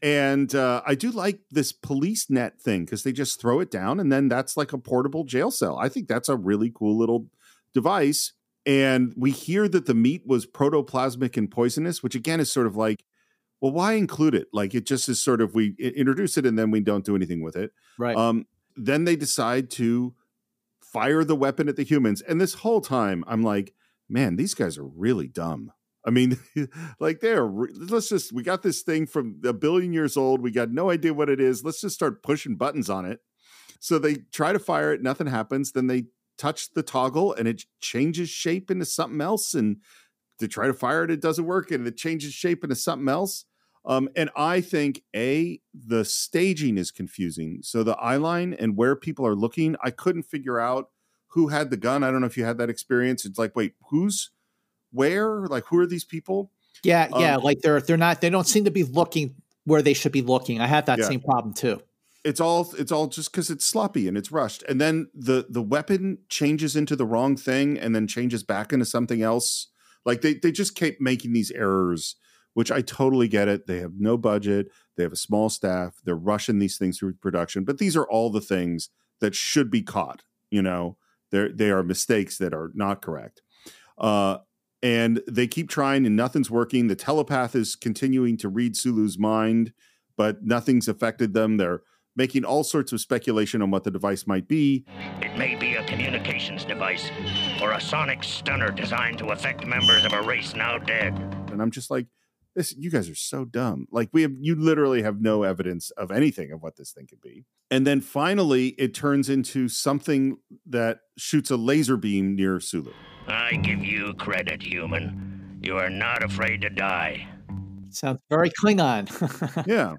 And uh, I do like this police net thing, because they just throw it down, and then that's like a portable jail cell. I think that's a really cool little device. And we hear that the meat was protoplasmic and poisonous, which again is sort of like, well, why include it? Like, it just is sort of, we introduce it and then we don't do anything with it. Right. Um, then they decide to fire the weapon at the humans. And this whole time I'm like, man, these guys are really dumb. I mean, like they're, re- let's just, we got this thing from a billion years old. We got no idea what it is. Let's just start pushing buttons on it. So they try to fire it. Nothing happens. Then they touch the toggle and it changes shape into something else. And they try to fire it. It doesn't work. And it changes shape into something else. Um, and I think A, the staging is confusing. So the eye line and where people are looking, I couldn't figure out who had the gun. I don't know if you had that experience. It's like, wait, who's where? Like, who are these people? Yeah, um, yeah. Like they're they're not. They don't seem to be looking where they should be looking. I had that yeah. same problem too. It's all it's all just because it's sloppy and it's rushed. And then the the weapon changes into the wrong thing and then changes back into something else. Like they they just keep making these errors, which I totally get it. They have no budget. They have a small staff. They're rushing these things through production. But these are all the things that should be caught. You know. They're, they are mistakes that are not correct. Uh, and they keep trying and nothing's working. The telepath is continuing to read Sulu's mind, but nothing's affected them. They're making all sorts of speculation on what the device might be. It may be a communications device or a sonic stunner designed to affect members of a race now dead. And I'm just like, this, you guys are so dumb. Like, we have, you literally have no evidence of anything of what this thing could be. And then finally, it turns into something that shoots a laser beam near Sulu. I give you credit, human. You are not afraid to die. Sounds very Klingon. Yeah.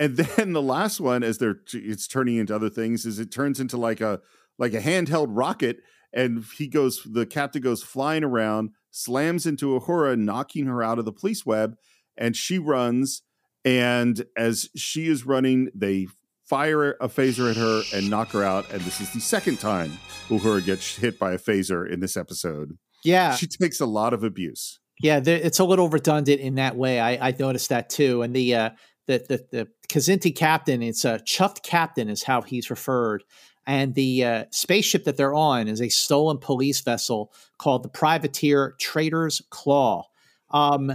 And then the last one, as they're it's turning into other things, is it turns into like a like a handheld rocket, and he goes, the captain goes flying around, slams into Uhura, knocking her out of the police web, and she runs. And as she is running, they fire a phaser at her and knock her out. And this is the second time Uhura gets hit by a phaser in this episode. Yeah, she takes a lot of abuse. Yeah, it's a little redundant in that way. I, I noticed that too. And the uh, the the, the Kzinti captain, it's a uh, Chuft Captain is how he's referred. And the uh, spaceship that they're on is a stolen police vessel called the privateer Traitor's Claw. Um,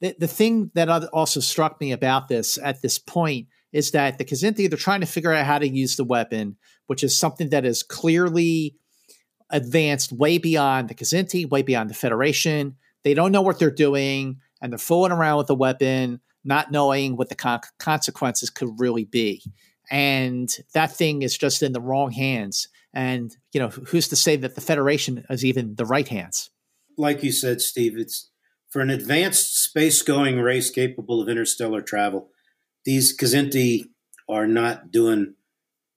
the, the thing that also struck me about this at this point is that the Kzinti, they're trying to figure out how to use the weapon, which is something that is clearly advanced way beyond the Kzinti, way beyond the Federation. They don't know what they're doing, and they're fooling around with the weapon, not knowing what the con- consequences could really be. And that thing is just in the wrong hands. And, you know, who's to say that the Federation is even the right hands? Like you said, Steve, it's for an advanced space-going race capable of interstellar travel. These Kzinti are not doing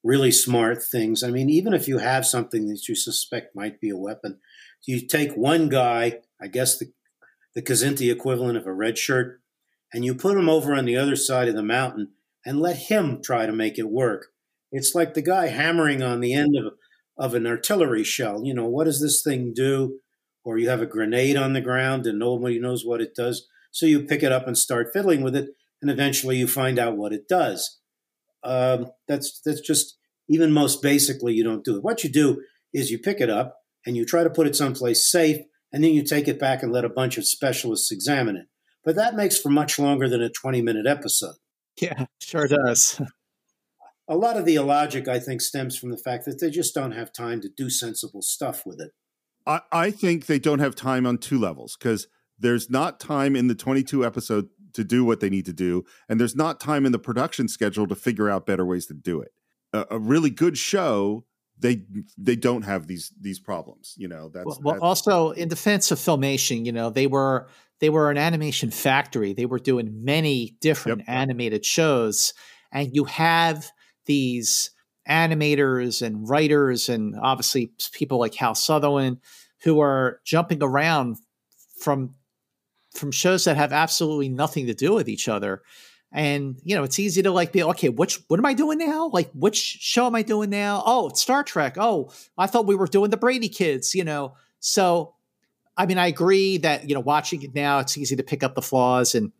really smart things. I mean, even if you have something that you suspect might be a weapon, you take one guy, I guess the, the Kzinti equivalent of a red shirt, and you put him over on the other side of the mountain and let him try to make it work. It's like the guy hammering on the end of, of an artillery shell. You know, what does this thing do? Or you have a grenade on the ground and nobody knows what it does. So you pick it up and start fiddling with it, and eventually you find out what it does. Um, that's that's just, even most basically, you don't do it. What you do is you pick it up and you try to put it someplace safe, and then you take it back and let a bunch of specialists examine it. But that makes for much longer than a twenty-minute episode. Yeah, sure does. A lot of the illogic, I think, stems from the fact that they just don't have time to do sensible stuff with it. I, I think they don't have time on two levels, because there's not time in the twenty-two episode to do what they need to do, and there's not time in the production schedule to figure out better ways to do it. A, a really good show, they they don't have these these problems. You know, that's, well, well that's, also in defense of Filmation, you know, they were. They were an animation factory. They were doing many different yep. animated shows. And you have these animators and writers and obviously people like Hal Sutherland who are jumping around from from shows that have absolutely nothing to do with each other. And, you know, it's easy to like be, okay, which, what am I doing now? Like, which show am I doing now? Oh, it's Star Trek. Oh, I thought we were doing the Brady Kids, you know. So I mean, I agree that, you know, watching it now, it's easy to pick up the flaws, and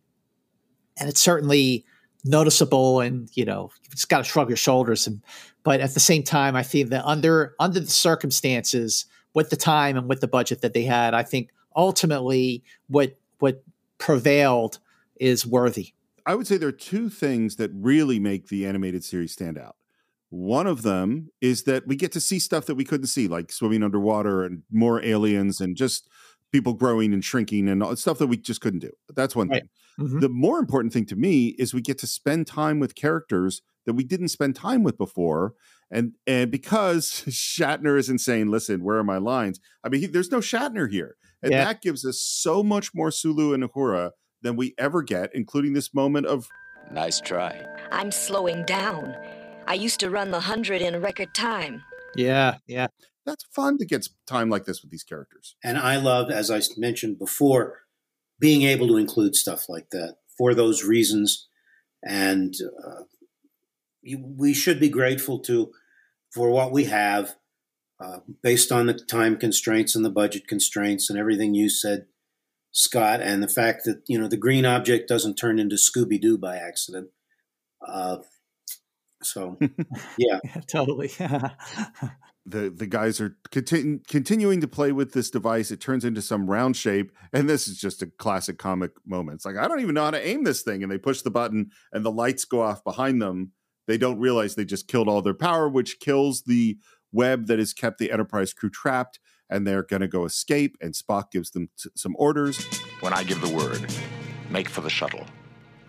and it's certainly noticeable, and, you know, you just got to shrug your shoulders. And but at the same time, I think that under under the circumstances, with the time and with the budget that they had, I think ultimately what what prevailed is worthy. I would say there are two things that really make the animated series stand out. One of them is that we get to see stuff that we couldn't see, like swimming underwater and more aliens and just people growing and shrinking and all stuff that we just couldn't do. That's one right. thing. Mm-hmm. The more important thing to me is we get to spend time with characters that we didn't spend time with before. And and because Shatner isn't saying, listen, where are my lines? I mean, he, there's no Shatner here. And yeah. that gives us so much more Sulu and Uhura than we ever get, including this moment of nice try. I'm slowing down. I used to run the hundred in record time. Yeah, yeah. That's fun to get time like this with these characters. And I love, as I mentioned before, being able to include stuff like that for those reasons. And uh, we should be grateful to for what we have uh, based on the time constraints and the budget constraints and everything you said, Scott, and the fact that, you know, the green object doesn't turn into Scooby-Doo by accident. Uh So, yeah, totally. the The guys are continu- continuing to play with this device. It turns into some round shape, and this is just a classic comic moment. It's like, I don't even know how to aim this thing, and they push the button, and the lights go off behind them. They don't realize they just killed all their power, which kills the web that has kept the Enterprise crew trapped, and they're going to go escape, and Spock gives them t- some orders. When I give the word, make for the shuttle.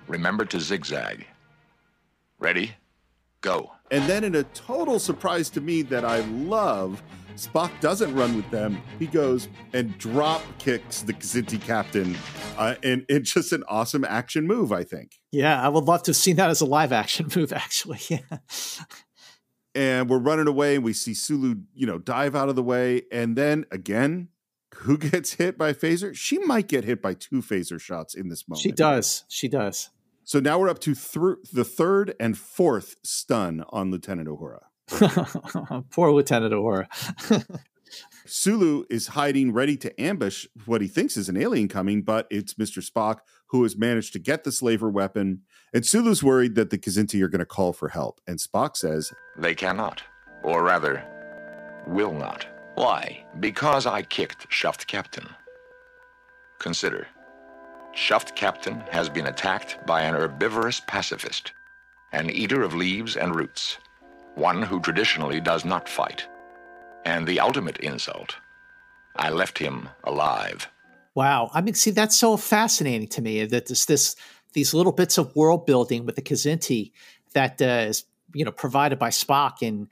Remember to zigzag. Ready? Go. And then, in a total surprise to me that I love, Spock doesn't run with them. He goes and drop kicks the Kzinti captain. Uh, and it's just an awesome action move, I think. Yeah, I would love to have seen that as a live action move, actually. Yeah. And we're running away. We see Sulu, you know, dive out of the way. And then again, who gets hit by a phaser? She might get hit by two phaser shots in this moment. She does. She does. So now we're up to th- the third and fourth stun on Lieutenant Uhura. Poor Lieutenant Uhura. Sulu is hiding, ready to ambush what he thinks is an alien coming, but it's Mister Spock who has managed to get the slaver weapon. And Sulu's worried that the Kzinti are going to call for help. And Spock says, they cannot, or rather, will not. Why? Because I kicked Chuft Captain. Consider. Chuft Captain has been attacked by an herbivorous pacifist, an eater of leaves and roots, one who traditionally does not fight. And the ultimate insult, I left him alive. Wow. I mean, see, that's so fascinating to me, that this, this these little bits of world building with the Kzinti that uh, is, you know, provided by Spock. And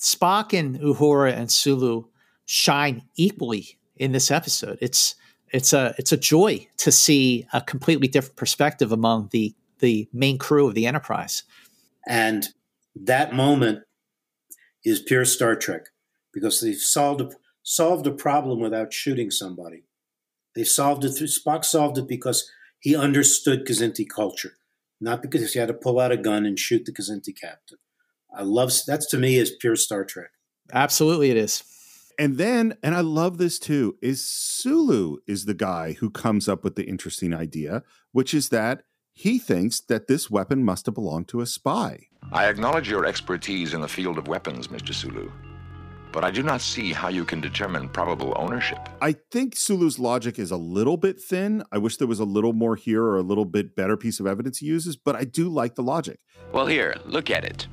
Spock and Uhura and Sulu shine equally in this episode. It's It's a it's a joy to see a completely different perspective among the the main crew of the Enterprise. And that moment is pure Star Trek, because they've solved a, solved a problem without shooting somebody. They solved it through Spock solved it because he understood Kzinti culture, not because he had to pull out a gun and shoot the Kzinti captain. I love that's to me is pure Star Trek. Absolutely, it is. And then, and I love this too, is Sulu is the guy who comes up with the interesting idea, which is that he thinks that this weapon must have belonged to a spy. I acknowledge your expertise in the field of weapons, Mister Sulu, but I do not see how you can determine probable ownership. I think Sulu's logic is a little bit thin. I wish there was a little more here or a little bit better piece of evidence he uses, but I do like the logic. Well, here, look at it.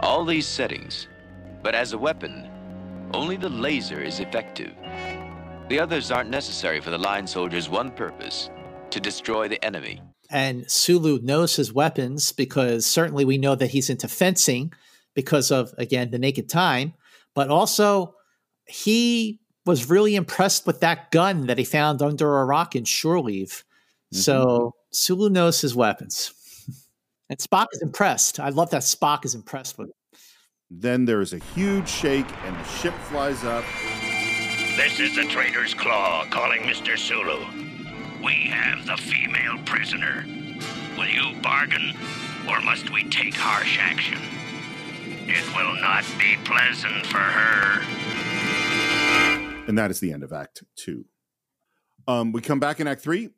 All these settings, but as a weapon, only the laser is effective. The others aren't necessary for the line soldier's one purpose, to destroy the enemy. And Sulu knows his weapons because certainly we know that he's into fencing because of, again, the naked time. But also, he was really impressed with that gun that he found under a rock in Shoreleave. Mm-hmm. So Sulu knows his weapons. And Spock is impressed. I love that Spock is impressed with it. Then there is a huge shake, and the ship flies up. This is the traitor's claw calling Mister Sulu. We have the female prisoner. Will you bargain, or must we take harsh action? It will not be pleasant for her. And that is the end of Act Two. Um, we come back in Act Three,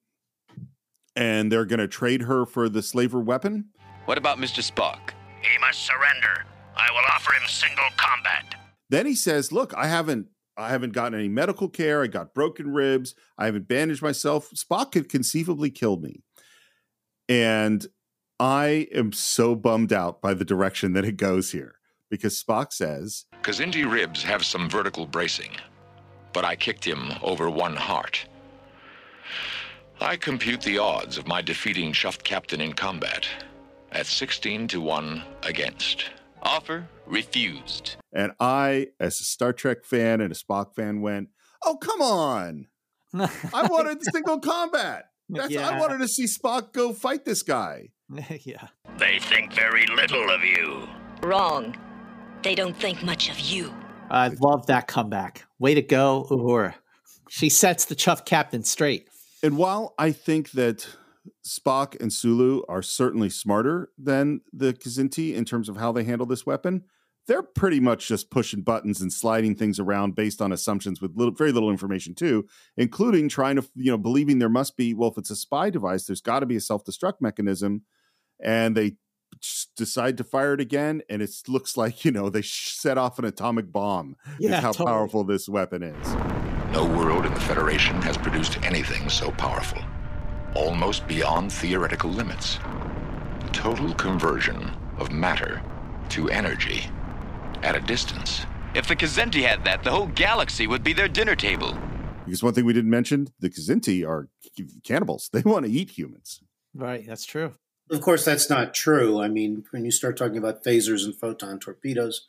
and they're going to trade her for the slaver weapon. What about Mister Spock? He must surrender. I will offer him single combat. Then he says, look, I haven't I haven't gotten any medical care. I got broken ribs. I haven't bandaged myself. Spock could conceivably kill me. And I am so bummed out by the direction that it goes here, because Spock says, Kzinti ribs have some vertical bracing, but I kicked him over one heart. I compute the odds of my defeating Chuft Captain in combat at sixteen to one against. Offer refused. And I, as a Star Trek fan and a Spock fan, went, oh, come on. I wanted single combat. That's, yeah. I wanted to see Spock go fight this guy. Yeah. They think very little of you. Wrong. They don't think much of you. I love that comeback. Way to go, Uhura. She sets the Chuft Captain straight. And while I think that Spock and Sulu are certainly smarter than the Kzinti in terms of how they handle this weapon, they're pretty much just pushing buttons and sliding things around based on assumptions with little, very little information too, including trying to, you know, believing there must be, well, if it's a spy device, there's got to be a self-destruct mechanism. And they decide to fire it again. And it looks like, you know, they set off an atomic bomb. Yeah, is how totally. Powerful this weapon is. No world in the Federation has produced anything so powerful. Almost beyond theoretical limits. Total conversion of matter to energy at a distance. If the Kzinti had that, the whole galaxy would be their dinner table. Because one thing we didn't mention, the Kzinti are cannibals. They want to eat humans. Right, that's true. Of course, that's not true. I mean, when you start talking about phasers and photon torpedoes,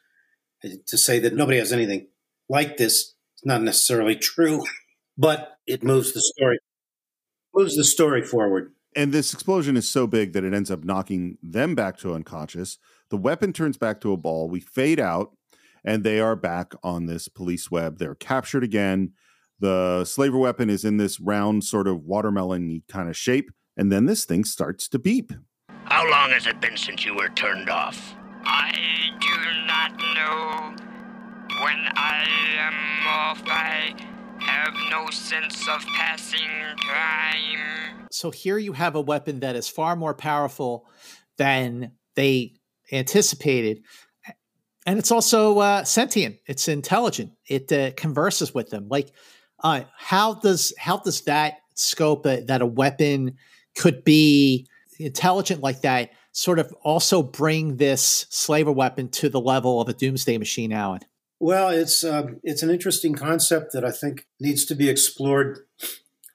to say that nobody has anything like this is not necessarily true, but it moves the story, moves the story forward. And this explosion is so big that it ends up knocking them back to unconscious. The weapon turns back to a ball. We fade out, and they are back on this police web. They're captured again. The slaver weapon is in this round sort of watermelon-y kind of shape. And then this thing starts to beep. How long has it been since you were turned off? I do not know. When I am off, I have no sense of passing time. So here you have a weapon that is far more powerful than they anticipated. And it's also uh, sentient. It's intelligent. It uh, converses with them. Like, uh, how does how does that scope uh, that a weapon could be intelligent like that sort of also bring this slaver weapon to the level of a doomsday machine, Alan? Well, it's uh, it's an interesting concept that I think needs to be explored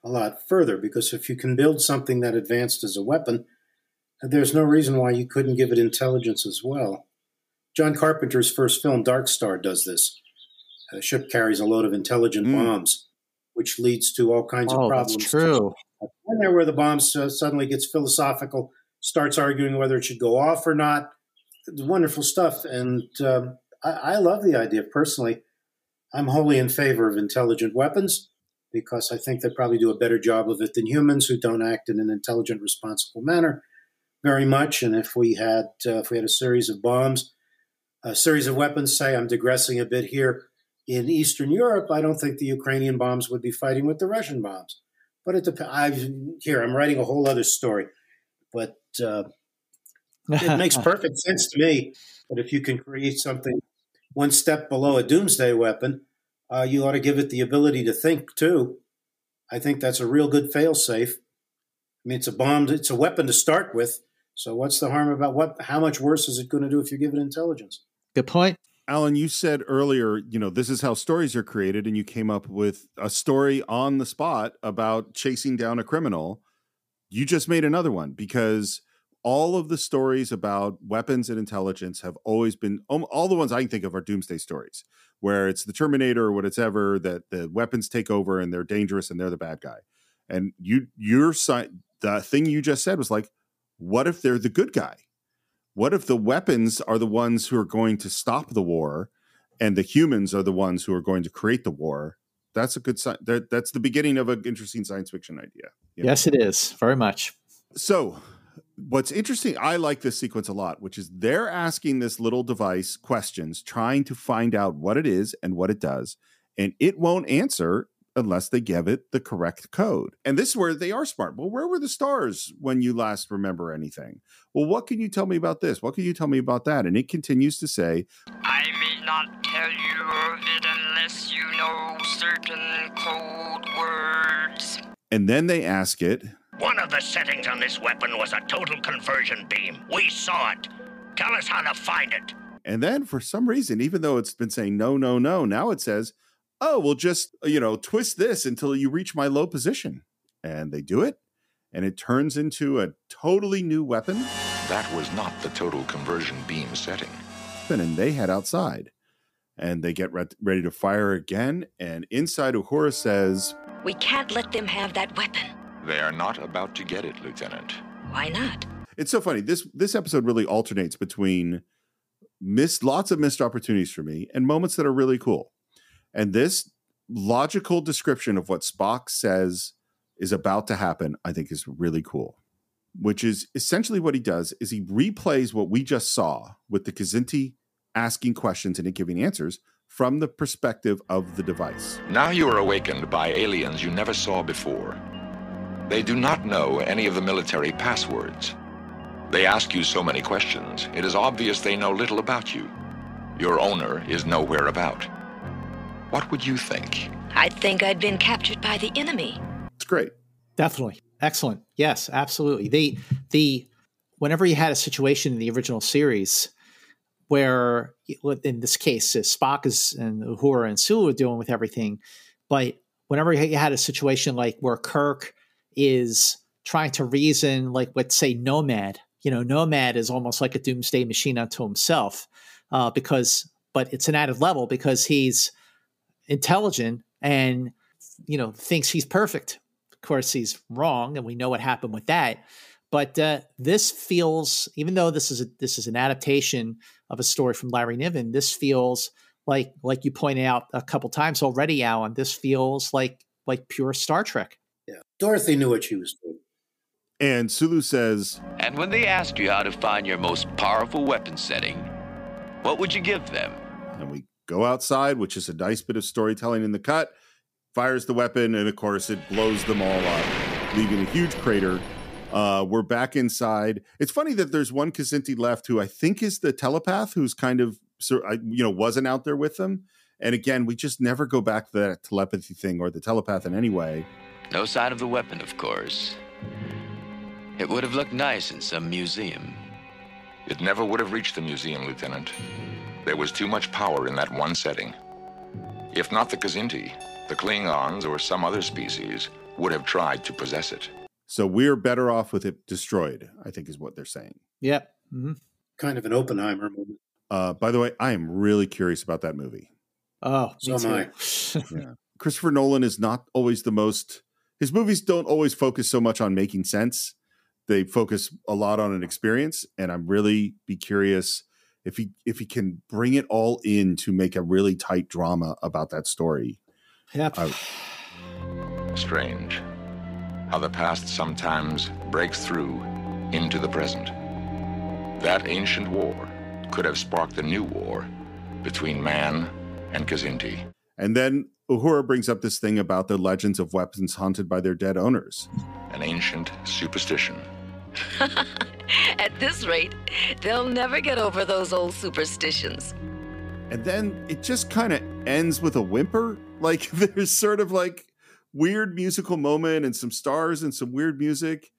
a lot further, because if you can build something that advanced as a weapon, there's no reason why you couldn't give it intelligence as well. John Carpenter's first film, Dark Star, does this. A ship carries a load of intelligent mm. bombs, which leads to all kinds oh, of problems. That's true. And there where the bomb uh, suddenly gets philosophical, starts arguing whether it should go off or not. It's wonderful stuff. And uh, I, I love the idea personally. I'm wholly in favor of intelligent weapons because I think they probably do a better job of it than humans who don't act in an intelligent, responsible manner very much. And if we had, uh, if we had a series of bombs, a series of weapons, say, I'm digressing a bit here, in Eastern Europe, I don't think the Ukrainian bombs would be fighting with the Russian bombs. But it depends. I've, here, I'm writing a whole other story, but uh, it makes perfect sense to me. But if you can create something one step below a doomsday weapon, uh, you ought to give it the ability to think too. I think that's a real good failsafe. I mean, it's a bomb. It's a weapon to start with. So what's the harm about what? How much worse is it going to do if you give it intelligence? Good point. Alan, you said earlier, you know, this is how stories are created, and you came up with a story on the spot about chasing down a criminal. You just made another one, because all of the stories about weapons and intelligence have always been, all the ones I can think of are doomsday stories, where it's the Terminator or whatever, that the weapons take over and they're dangerous and they're the bad guy. And you, your side, the thing you just said was like, what if they're the good guy? What if the weapons are the ones who are going to stop the war and the humans are the ones who are going to create the war? That's a good sign. That, that's the beginning of an interesting science fiction idea. You know? Yes, it is. Very much. So what's interesting, I like this sequence a lot, which is they're asking this little device questions, trying to find out what it is and what it does. And it won't answer unless they give it the correct code. And this is where they are smart. Well, where were the stars when you last remember anything? Well, what can you tell me about this? What can you tell me about that? And it continues to say, I may not tell you of it unless you know certain code words. And then they ask it, one of the settings on this weapon was a total conversion beam. We saw it. Tell us how to find it. And then for some reason, even though it's been saying no, no, no, now it says, oh, well, just, you know, twist this until you reach my low position. And they do it, and it turns into a totally new weapon. That was not the total conversion beam setting. And they head outside, and they get re ready to fire again, and inside Uhura says, we can't let them have that weapon. They are not about to get it, Lieutenant. Why not? It's so funny. This, this episode really alternates between missed, lots of missed opportunities for me and moments that are really cool. And this logical description of what Spock says is about to happen, I think, is really cool, which is essentially what he does is he replays what we just saw with the Kzinti asking questions and it giving answers from the perspective of the device. Now you are awakened by aliens you never saw before. They do not know any of the military passwords. They ask you so many questions, it is obvious they know little about you. Your owner is nowhere about. What would you think? I'd think I'd been captured by the enemy. It's great. Definitely. Excellent. Yes, absolutely. The the whenever you had a situation in the original series where, in this case, Spock is and Uhura and Sulu are dealing with everything, but whenever you had a situation like where Kirk is trying to reason, like, let's say Nomad, you know, Nomad is almost like a doomsday machine unto himself, uh, because, but it's an added level because he's intelligent and, you know, thinks he's perfect. Of course, he's wrong, and we know what happened with that. But uh, this feels, even though this is a, this is an adaptation of a story from Larry Niven, this feels like, like you pointed out a couple times already, Alan, this feels like like pure Star Trek. Yeah, Dorothy knew what she was doing. And Sulu says, "And when they asked you how to find your most powerful weapon setting, what would you give them?" And we go outside, which is a nice bit of storytelling in the cut, fires the weapon, and of course it blows them all up, leaving a huge crater. Uh, we're back inside. It's funny that there's one Kzinti left who I think is the telepath, who's kind of, you know, wasn't out there with them. And again, we just never go back to that telepathy thing or the telepath in any way. No sign of the weapon, of course. It would have looked nice in some museum. It never would have reached the museum, Lieutenant. There was too much power in that one setting. If not the Kzinti, the Klingons or some other species would have tried to possess it. So we're better off with it destroyed, I think is what they're saying. Yep. Mm-hmm. Kind of an Oppenheimer movie. Uh, by the way, I am really curious about that movie. Oh, so am I. Yeah. Christopher Nolan is not always the most... His movies don't always focus so much on making sense. They focus a lot on an experience, and I'm really be curious if he, if he can bring it all in to make a really tight drama about that story. Yep. I... Strange. How the past sometimes breaks through into the present. That ancient war could have sparked a new war between man and Kzinti. And then Uhura brings up this thing about the legends of weapons haunted by their dead owners. An ancient superstition. At this rate, they'll never get over those old superstitions. And then it just kind of ends with a whimper. Like, there's sort of like... weird musical moment and some stars and some weird music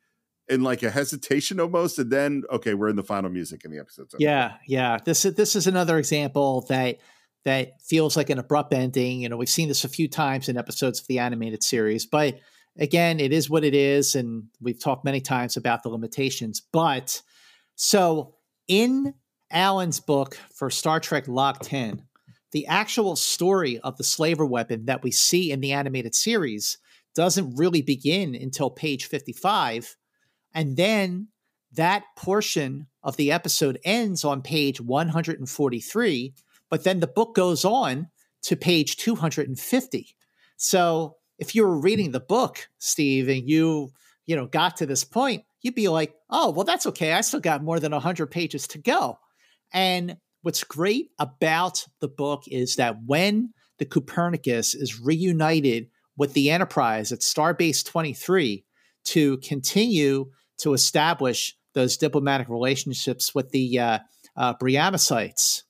and like a hesitation almost. And then, okay, we're in the final music in the episode. Yeah. Yeah. This is, this is another example that, that feels like an abrupt ending. You know, we've seen this a few times in episodes of the animated series, but again, it is what it is. And we've talked many times about the limitations, but so in Alan's book for Star Trek Log ten, the actual story of the Slaver Weapon that we see in the animated series doesn't really begin until page fifty-five. And then that portion of the episode ends on page one hundred forty-three, but then the book goes on to page two hundred fifty. So if you were reading the book, Steve, and you, you know, got to this point, you'd be like, oh, well, that's okay. I still got more than one hundred pages to go. And what's great about the book is that when the Copernicus is reunited with the Enterprise at Starbase twenty-three to continue to establish those diplomatic relationships with the uh, uh, Bre'amacites,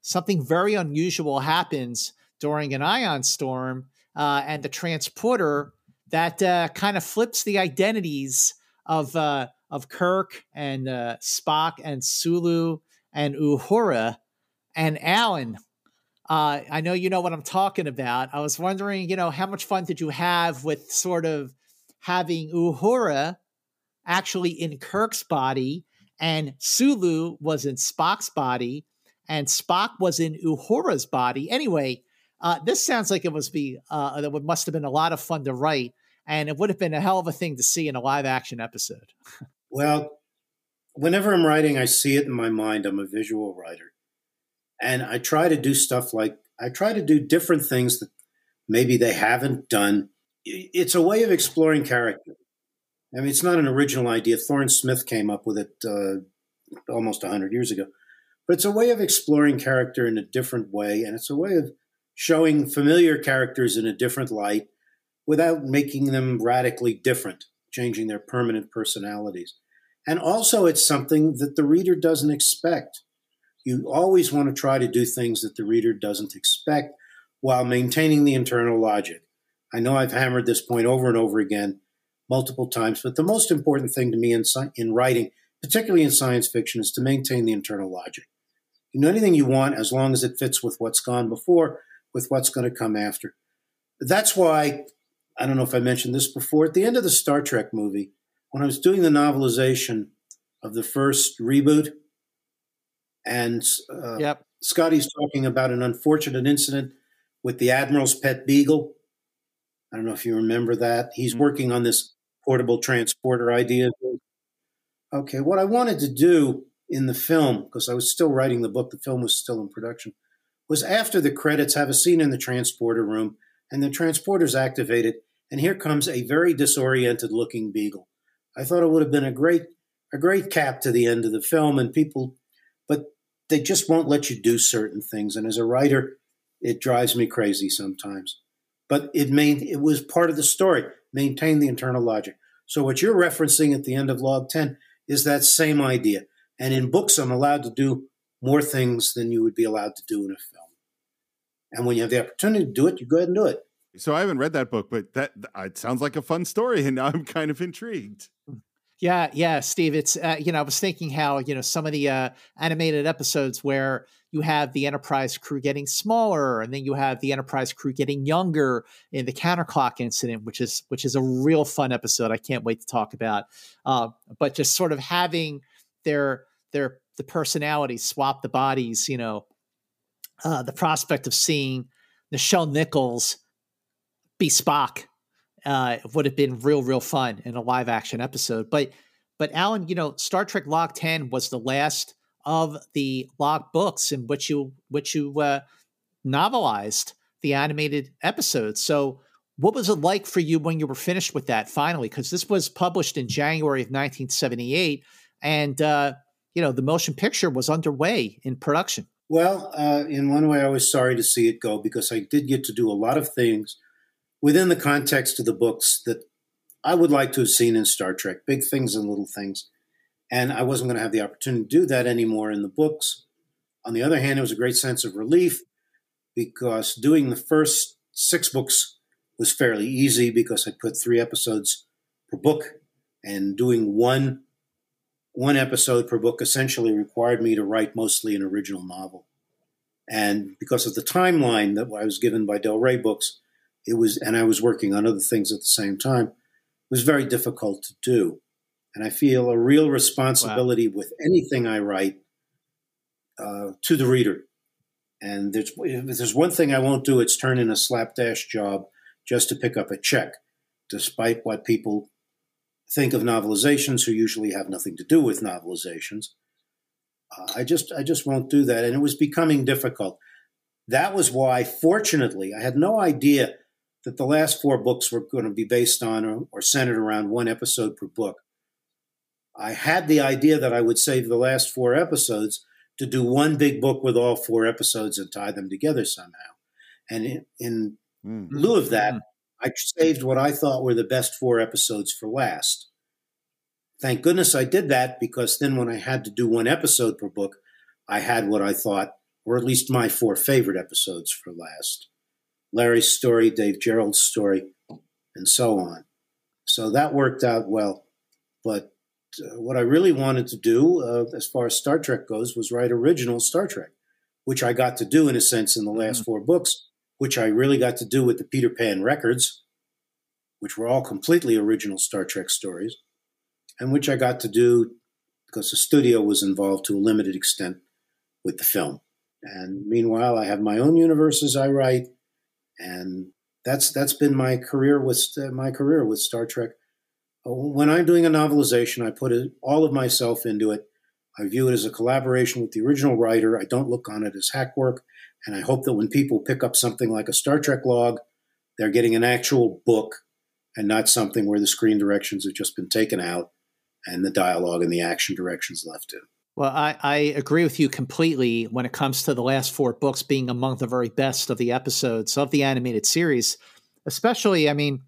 something very unusual happens during an ion storm uh, and the transporter that uh, kind of flips the identities of, uh, of Kirk and uh, Spock and Sulu and Uhura and Alan. Uh, I know you know what I'm talking about. I was wondering, you know, how much fun did you have with sort of having Uhura actually in Kirk's body and Sulu was in Spock's body and Spock was in Uhura's body? Anyway, uh, this sounds like it must be uh, that must have been a lot of fun to write, and it would have been a hell of a thing to see in a live action episode. Well, whenever I'm writing, I see it in my mind. I'm a visual writer. And I try to do stuff like, I try to do different things that maybe they haven't done. It's a way of exploring character. I mean, it's not an original idea. Thorne Smith came up with it uh, almost one hundred years ago. But it's a way of exploring character in a different way. And it's a way of showing familiar characters in a different light without making them radically different, changing their permanent personalities. And also it's something that the reader doesn't expect. You always want to try to do things that the reader doesn't expect while maintaining the internal logic. I know I've hammered this point over and over again multiple times, but the most important thing to me in, in writing particularly in science fiction, is to maintain the internal logic. You know, anything you want, as long as it fits with what's gone before, with what's going to come after. That's why, I don't know if I mentioned this before, at the end of the Star Trek movie, when I was doing the novelization of the first reboot, and uh, yep. Scotty's talking about an unfortunate incident with the Admiral's pet beagle. I don't know if you remember that. He's mm-hmm. working on this portable transporter idea. Okay, what I wanted to do in the film, because I was still writing the book, the film was still in production, was after the credits have a scene in the transporter room, and the transporter's activated, and here comes a very disoriented-looking beagle. I thought it would have been a great a great cap to the end of the film, and people, but they just won't let you do certain things. And as a writer, it drives me crazy sometimes. But it made, it was part of the story. Maintain the internal logic. So what you're referencing at the end of Log ten is that same idea. And in books, I'm allowed to do more things than you would be allowed to do in a film. And when you have the opportunity to do it, you go ahead and do it. So I haven't read that book, but that it sounds like a fun story, and I'm kind of intrigued. Yeah, yeah, Steve. It's uh, you know, I was thinking how you know some of the uh, animated episodes where you have the Enterprise crew getting smaller, and then you have the Enterprise crew getting younger in the Counterclock Incident, which is which is a real fun episode. I can't wait to talk about. Uh, but just sort of having their their the personalities swap the bodies, you know. Uh, the prospect of seeing Nichelle Nichols be Spock uh, would have been real, real fun in a live action episode. But, but Alan, you know, Star Trek Log ten was the last of the Log books in which you, which you uh, novelized the animated episodes. So what was it like for you when you were finished with that finally? Because this was published in January of nineteen seventy-eight, and uh, you know, the motion picture was underway in production. Well, uh, in one way, I was sorry to see it go, because I did get to do a lot of things within the context of the books that I would like to have seen in Star Trek, big things and little things. And I wasn't going to have the opportunity to do that anymore in the books. On the other hand, it was a great sense of relief, because doing the first six books was fairly easy, because I put three episodes per book, and doing one One episode per book essentially required me to write mostly an original novel. And because of the timeline that I was given by Del Rey Books, it was, and I was working on other things at the same time, it was very difficult to do. And I feel a real responsibility wow. with anything I write uh, to the reader. And there's, if there's one thing I won't do, it's turn in a slapdash job just to pick up a check, despite what people think of novelizations who usually have nothing to do with novelizations. Uh, I just I just won't do that. And it was becoming difficult. That was why, fortunately, I had no idea that the last four books were going to be based on or, or centered around one episode per book. I had the idea that I would save the last four episodes to do one big book with all four episodes and tie them together somehow. And in, in mm. lieu of that, I saved what I thought were the best four episodes for last. Thank goodness I did that, because then when I had to do one episode per book, I had what I thought, or at least my four favorite episodes for last. Larry's story, Dave Gerald's story, and so on. So that worked out well. But uh, what I really wanted to do, uh, as far as Star Trek goes, was write original Star Trek, which I got to do, in a sense, in the last mm. four books, which I really got to do with the Peter Pan records, which were all completely original Star Trek stories, and which I got to do because the studio was involved to a limited extent with the film. And meanwhile, I have my own universes I write, and that's that's been my career with uh, my career with Star Trek. When I'm doing a novelization, I put it, all of myself into it. I view it as a collaboration with the original writer. I don't look on it as hack work. And I hope that when people pick up something like a Star Trek log, they're getting an actual book and not something where the screen directions have just been taken out and the dialogue and the action directions left in. Well, I, I agree with you completely when it comes to the last four books being among the very best of the episodes of the animated series. Especially, I mean,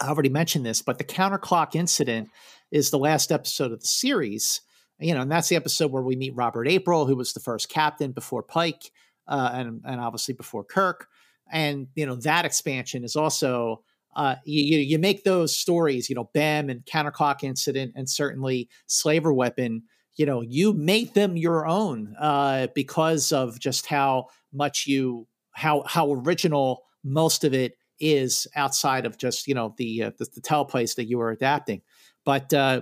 I already mentioned this, but the Counterclock Incident is the last episode of the series. You know, and that's the episode where we meet Robert April, who was the first captain before Pike. Uh, and, and obviously before Kirk. And, you know, that expansion is also uh, you, you make those stories, you know, B E M and Counterclock Incident and certainly Slaver Weapon, you know, you make them your own uh, because of just how much you, how, how original most of it is outside of just, you know, the, uh, the, the teleplays that you were adapting. But, uh,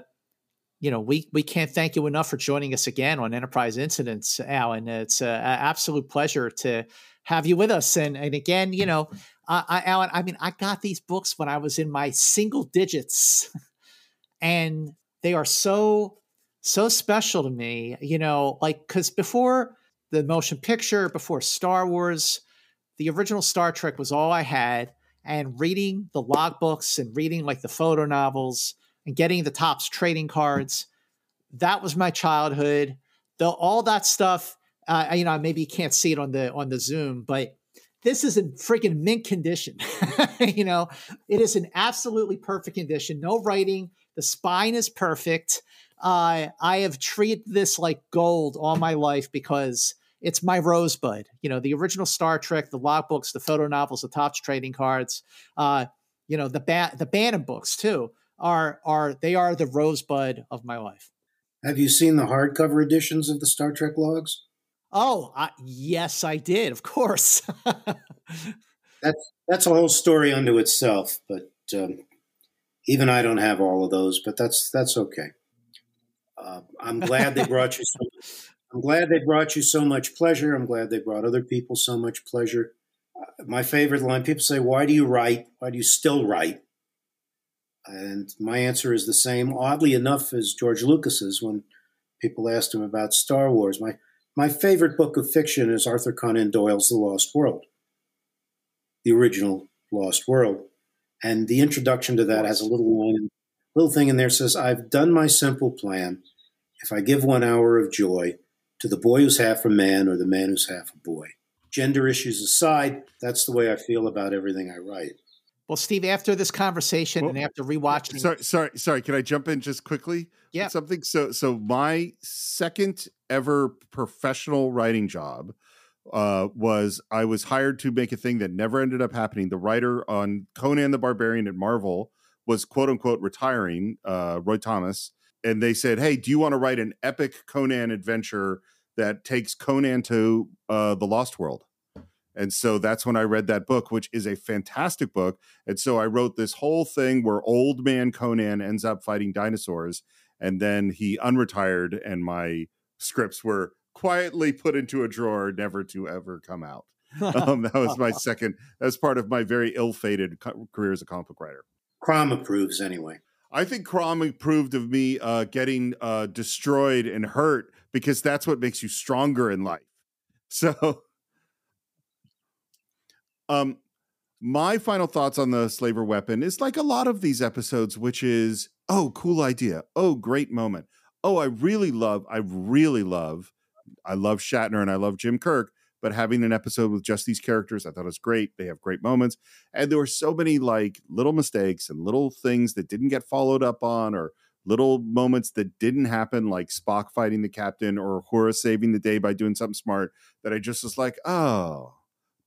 you know, we, we can't thank you enough for joining us again on Enterprise Incidents, Alan. It's an absolute pleasure to have you with us. And, and again, you know, uh, I, Alan, I mean, I got these books when I was in my single digits and they are so, so special to me, you know, like, cause before the motion picture, before Star Wars, the original Star Trek was all I had, and reading the logbooks and reading like the photo novels and getting the Topps trading cards. That was my childhood. Though all that stuff, uh, you know, maybe you can't see it on the, on the Zoom, but this is in freaking mint condition. You know, it is in absolutely perfect condition. No writing. The spine is perfect. Uh, I have treated this like gold all my life because it's my rosebud. You know, the original Star Trek, the logbooks, the photo novels, the Topps trading cards, uh, you know, the ba- the Bantam books too. Are are they are the rosebud of my life. Have you seen the hardcover editions of the Star Trek logs? Oh, I, yes, I did. Of course, that's that's a whole story unto itself. But um, even I don't have all of those. But that's that's okay. Uh, I'm glad they brought you. So, I'm glad they brought you so much pleasure. I'm glad they brought other people so much pleasure. Uh, my favorite line: people say, "Why do you write? Why do you still write?" And my answer is the same, oddly enough, as George Lucas's when people asked him about Star Wars. My my favorite book of fiction is Arthur Conan Doyle's The Lost World, the original Lost World. And the introduction to that has a little line, little thing in there says, "I've done my simple plan. If I give one hour of joy to the boy who's half a man or the man who's half a boy." Gender issues aside, that's the way I feel about everything I write. Well, Steve, after this conversation well, and after rewatching, sorry, sorry, sorry, can I jump in just quickly? Yeah, something. So, so my second ever professional writing job uh, was I was hired to make a thing that never ended up happening. The writer on Conan the Barbarian at Marvel was quote unquote retiring, uh, Roy Thomas, and they said, "Hey, do you want to write an epic Conan adventure that takes Conan to uh, the Lost World?" And so that's when I read that book, which is a fantastic book. And so I wrote this whole thing where old man Conan ends up fighting dinosaurs. And then he unretired and my scripts were quietly put into a drawer, never to ever come out. Um, that was my second. That's part of my very ill-fated co- career as a comic book writer. Crom approves anyway. I think Crom approved of me uh, getting uh, destroyed and hurt because that's what makes you stronger in life. So... Um, my final thoughts on the Slaver Weapon is like a lot of these episodes, which is, oh, cool idea. Oh, great moment. Oh, I really love, I really love, I love Shatner and I love Jim Kirk, but having an episode with just these characters, I thought was great. They have great moments. And there were so many like little mistakes and little things that didn't get followed up on, or little moments that didn't happen, like Spock fighting the captain or Uhura saving the day by doing something smart that I just was like, oh.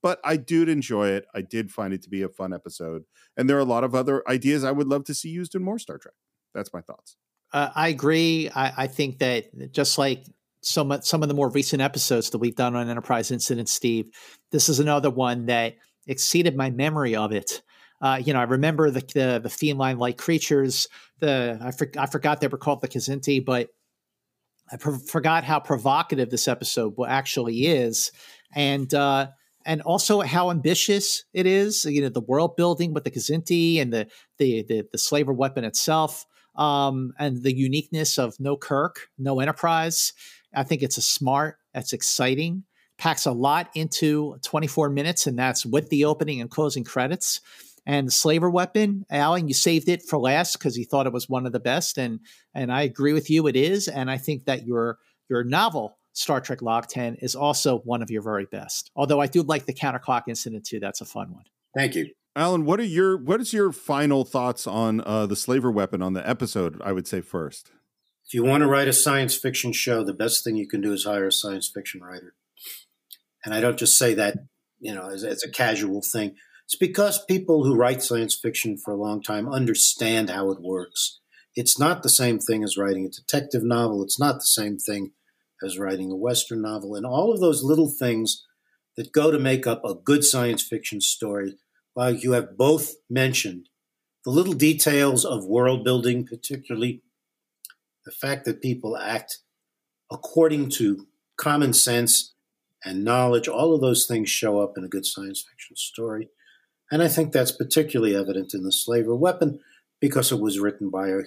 But I did enjoy it. I did find it to be a fun episode. And there are a lot of other ideas I would love to see used in more Star Trek. That's my thoughts. Uh, I agree. I, I think that just like so much, some of the more recent episodes that we've done on Enterprise Incident, Steve, this is another one that exceeded my memory of it. Uh, you know, I remember the the, the feline-like creatures. The I, for, I forgot they were called the Kzinti, but I pro- forgot how provocative this episode actually is. And, uh, And also how ambitious it is, you know, the world building with the Kzinti and the the the, the Slaver Weapon itself, um, and the uniqueness of no Kirk, no Enterprise. I think it's a smart, that's exciting, packs a lot into twenty-four minutes, and that's with the opening and closing credits. And the Slaver Weapon, Alan, you saved it for last because you thought it was one of the best, and and I agree with you, it is. And I think that your your novel, Star Trek Log ten, is also one of your very best. Although I do like the Counterclock Incident too. That's a fun one. Thank you, Alan. What are your what is your final thoughts on uh, the Slaver Weapon, on the episode? I would say first, if you want to write a science fiction show, the best thing you can do is hire a science fiction writer. And I don't just say that, you know, as, as a casual thing. It's because people who write science fiction for a long time understand how it works. It's not the same thing as writing a detective novel. It's not the same thing as writing a Western novel. And all of those little things that go to make up a good science fiction story, while you have both mentioned the little details of world building, particularly the fact that people act according to common sense and knowledge, all of those things show up in a good science fiction story. And I think that's particularly evident in The Slaver Weapon because it was written by a,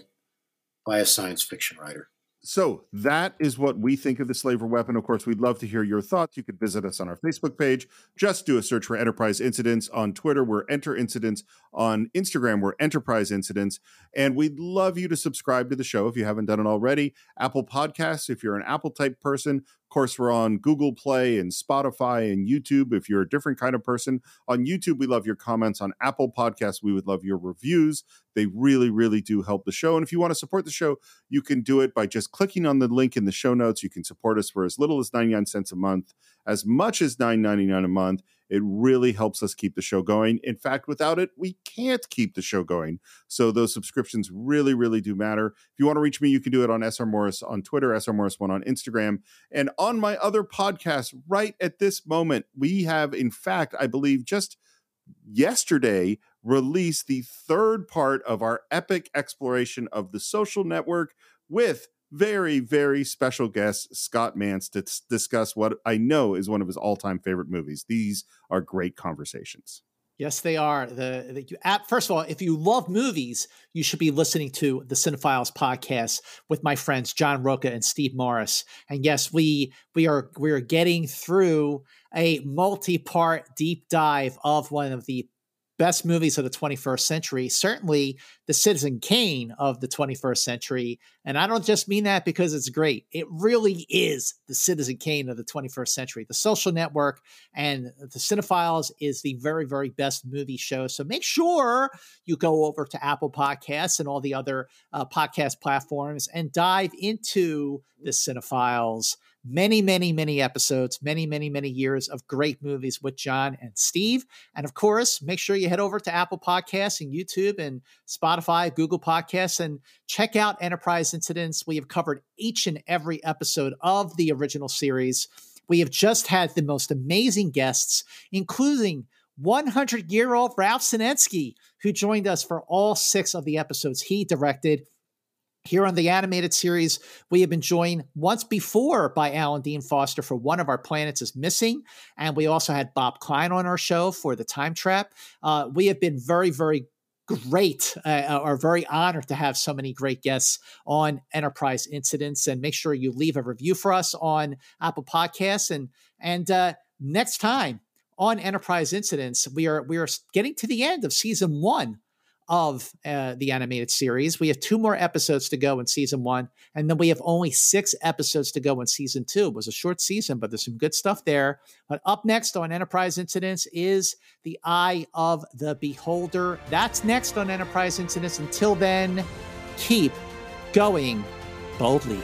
by a science fiction writer. So that is what we think of The Slaver Weapon. Of course, we'd love to hear your thoughts. You could visit us on our Facebook page. Just do a search for Enterprise Incidents on Twitter. We're Enter Incidents. On Instagram, we're Enterprise Incidents. And we'd love you to subscribe to the show if you haven't done it already. Apple Podcasts, if you're an Apple-type person. Of course, we're on Google Play and Spotify and YouTube if you're a different kind of person. On YouTube, we love your comments. On Apple Podcasts, we would love your reviews. They really, really do help the show. And if you want to support the show, you can do it by just clicking on the link in the show notes. You can support us for as little as ninety-nine cents a month, as much as nine ninety-nine a month. It really helps us keep the show going. In fact, without it, we can't keep the show going. So those subscriptions really, really do matter. If you want to reach me, you can do it on S R Morris on Twitter, S R Morris one on Instagram, and on my other podcast right at this moment. We have, in fact, I believe just yesterday, released the third part of our epic exploration of The Social Network with very, very special guest, Scott Mantz, to t- discuss what I know is one of his all-time favorite movies. These are great conversations. Yes, they are. The, the you, at, first of all, if you love movies, you should be listening to the Cinephiles podcast with my friends John Roca and Steve Morris. And yes, we we are we are getting through a multi-part deep dive of one of the best movies of the twenty-first century, certainly the Citizen Kane of the twenty-first century. And I don't just mean that because it's great. It really is the Citizen Kane of the twenty-first century. The Social Network and the Cinephiles is the very, very best movie show. So make sure you go over to Apple Podcasts and all the other uh, podcast platforms and dive into the Cinephiles. Many, many, many episodes, many, many, many years of great movies with John and Steve. And of course, make sure you head over to Apple Podcasts and YouTube and Spotify, Google Podcasts, and check out Enterprise Incidents. We have covered each and every episode of the original series. We have just had the most amazing guests, including hundred-year-old Ralph Senetsky, who joined us for all six of the episodes he directed. Here on the Animated Series, we have been joined once before by Alan Dean Foster for One of Our Planets is Missing. And we also had Bob Klein on our show for The Time Trap. Uh, we have been very, very great, uh, are very honored to have so many great guests on Enterprise Incidents. And make sure you leave a review for us on Apple Podcasts. And, and uh, next time on Enterprise Incidents, we are we are getting to the end of season one of uh, the Animated Series. We have two more episodes to go in season one, and then we have only six episodes to go in season two. It was a short season, but there's some good stuff there. But up next on Enterprise Incidents is The Eye of the Beholder. That's next on Enterprise Incidents. Until then, keep going boldly.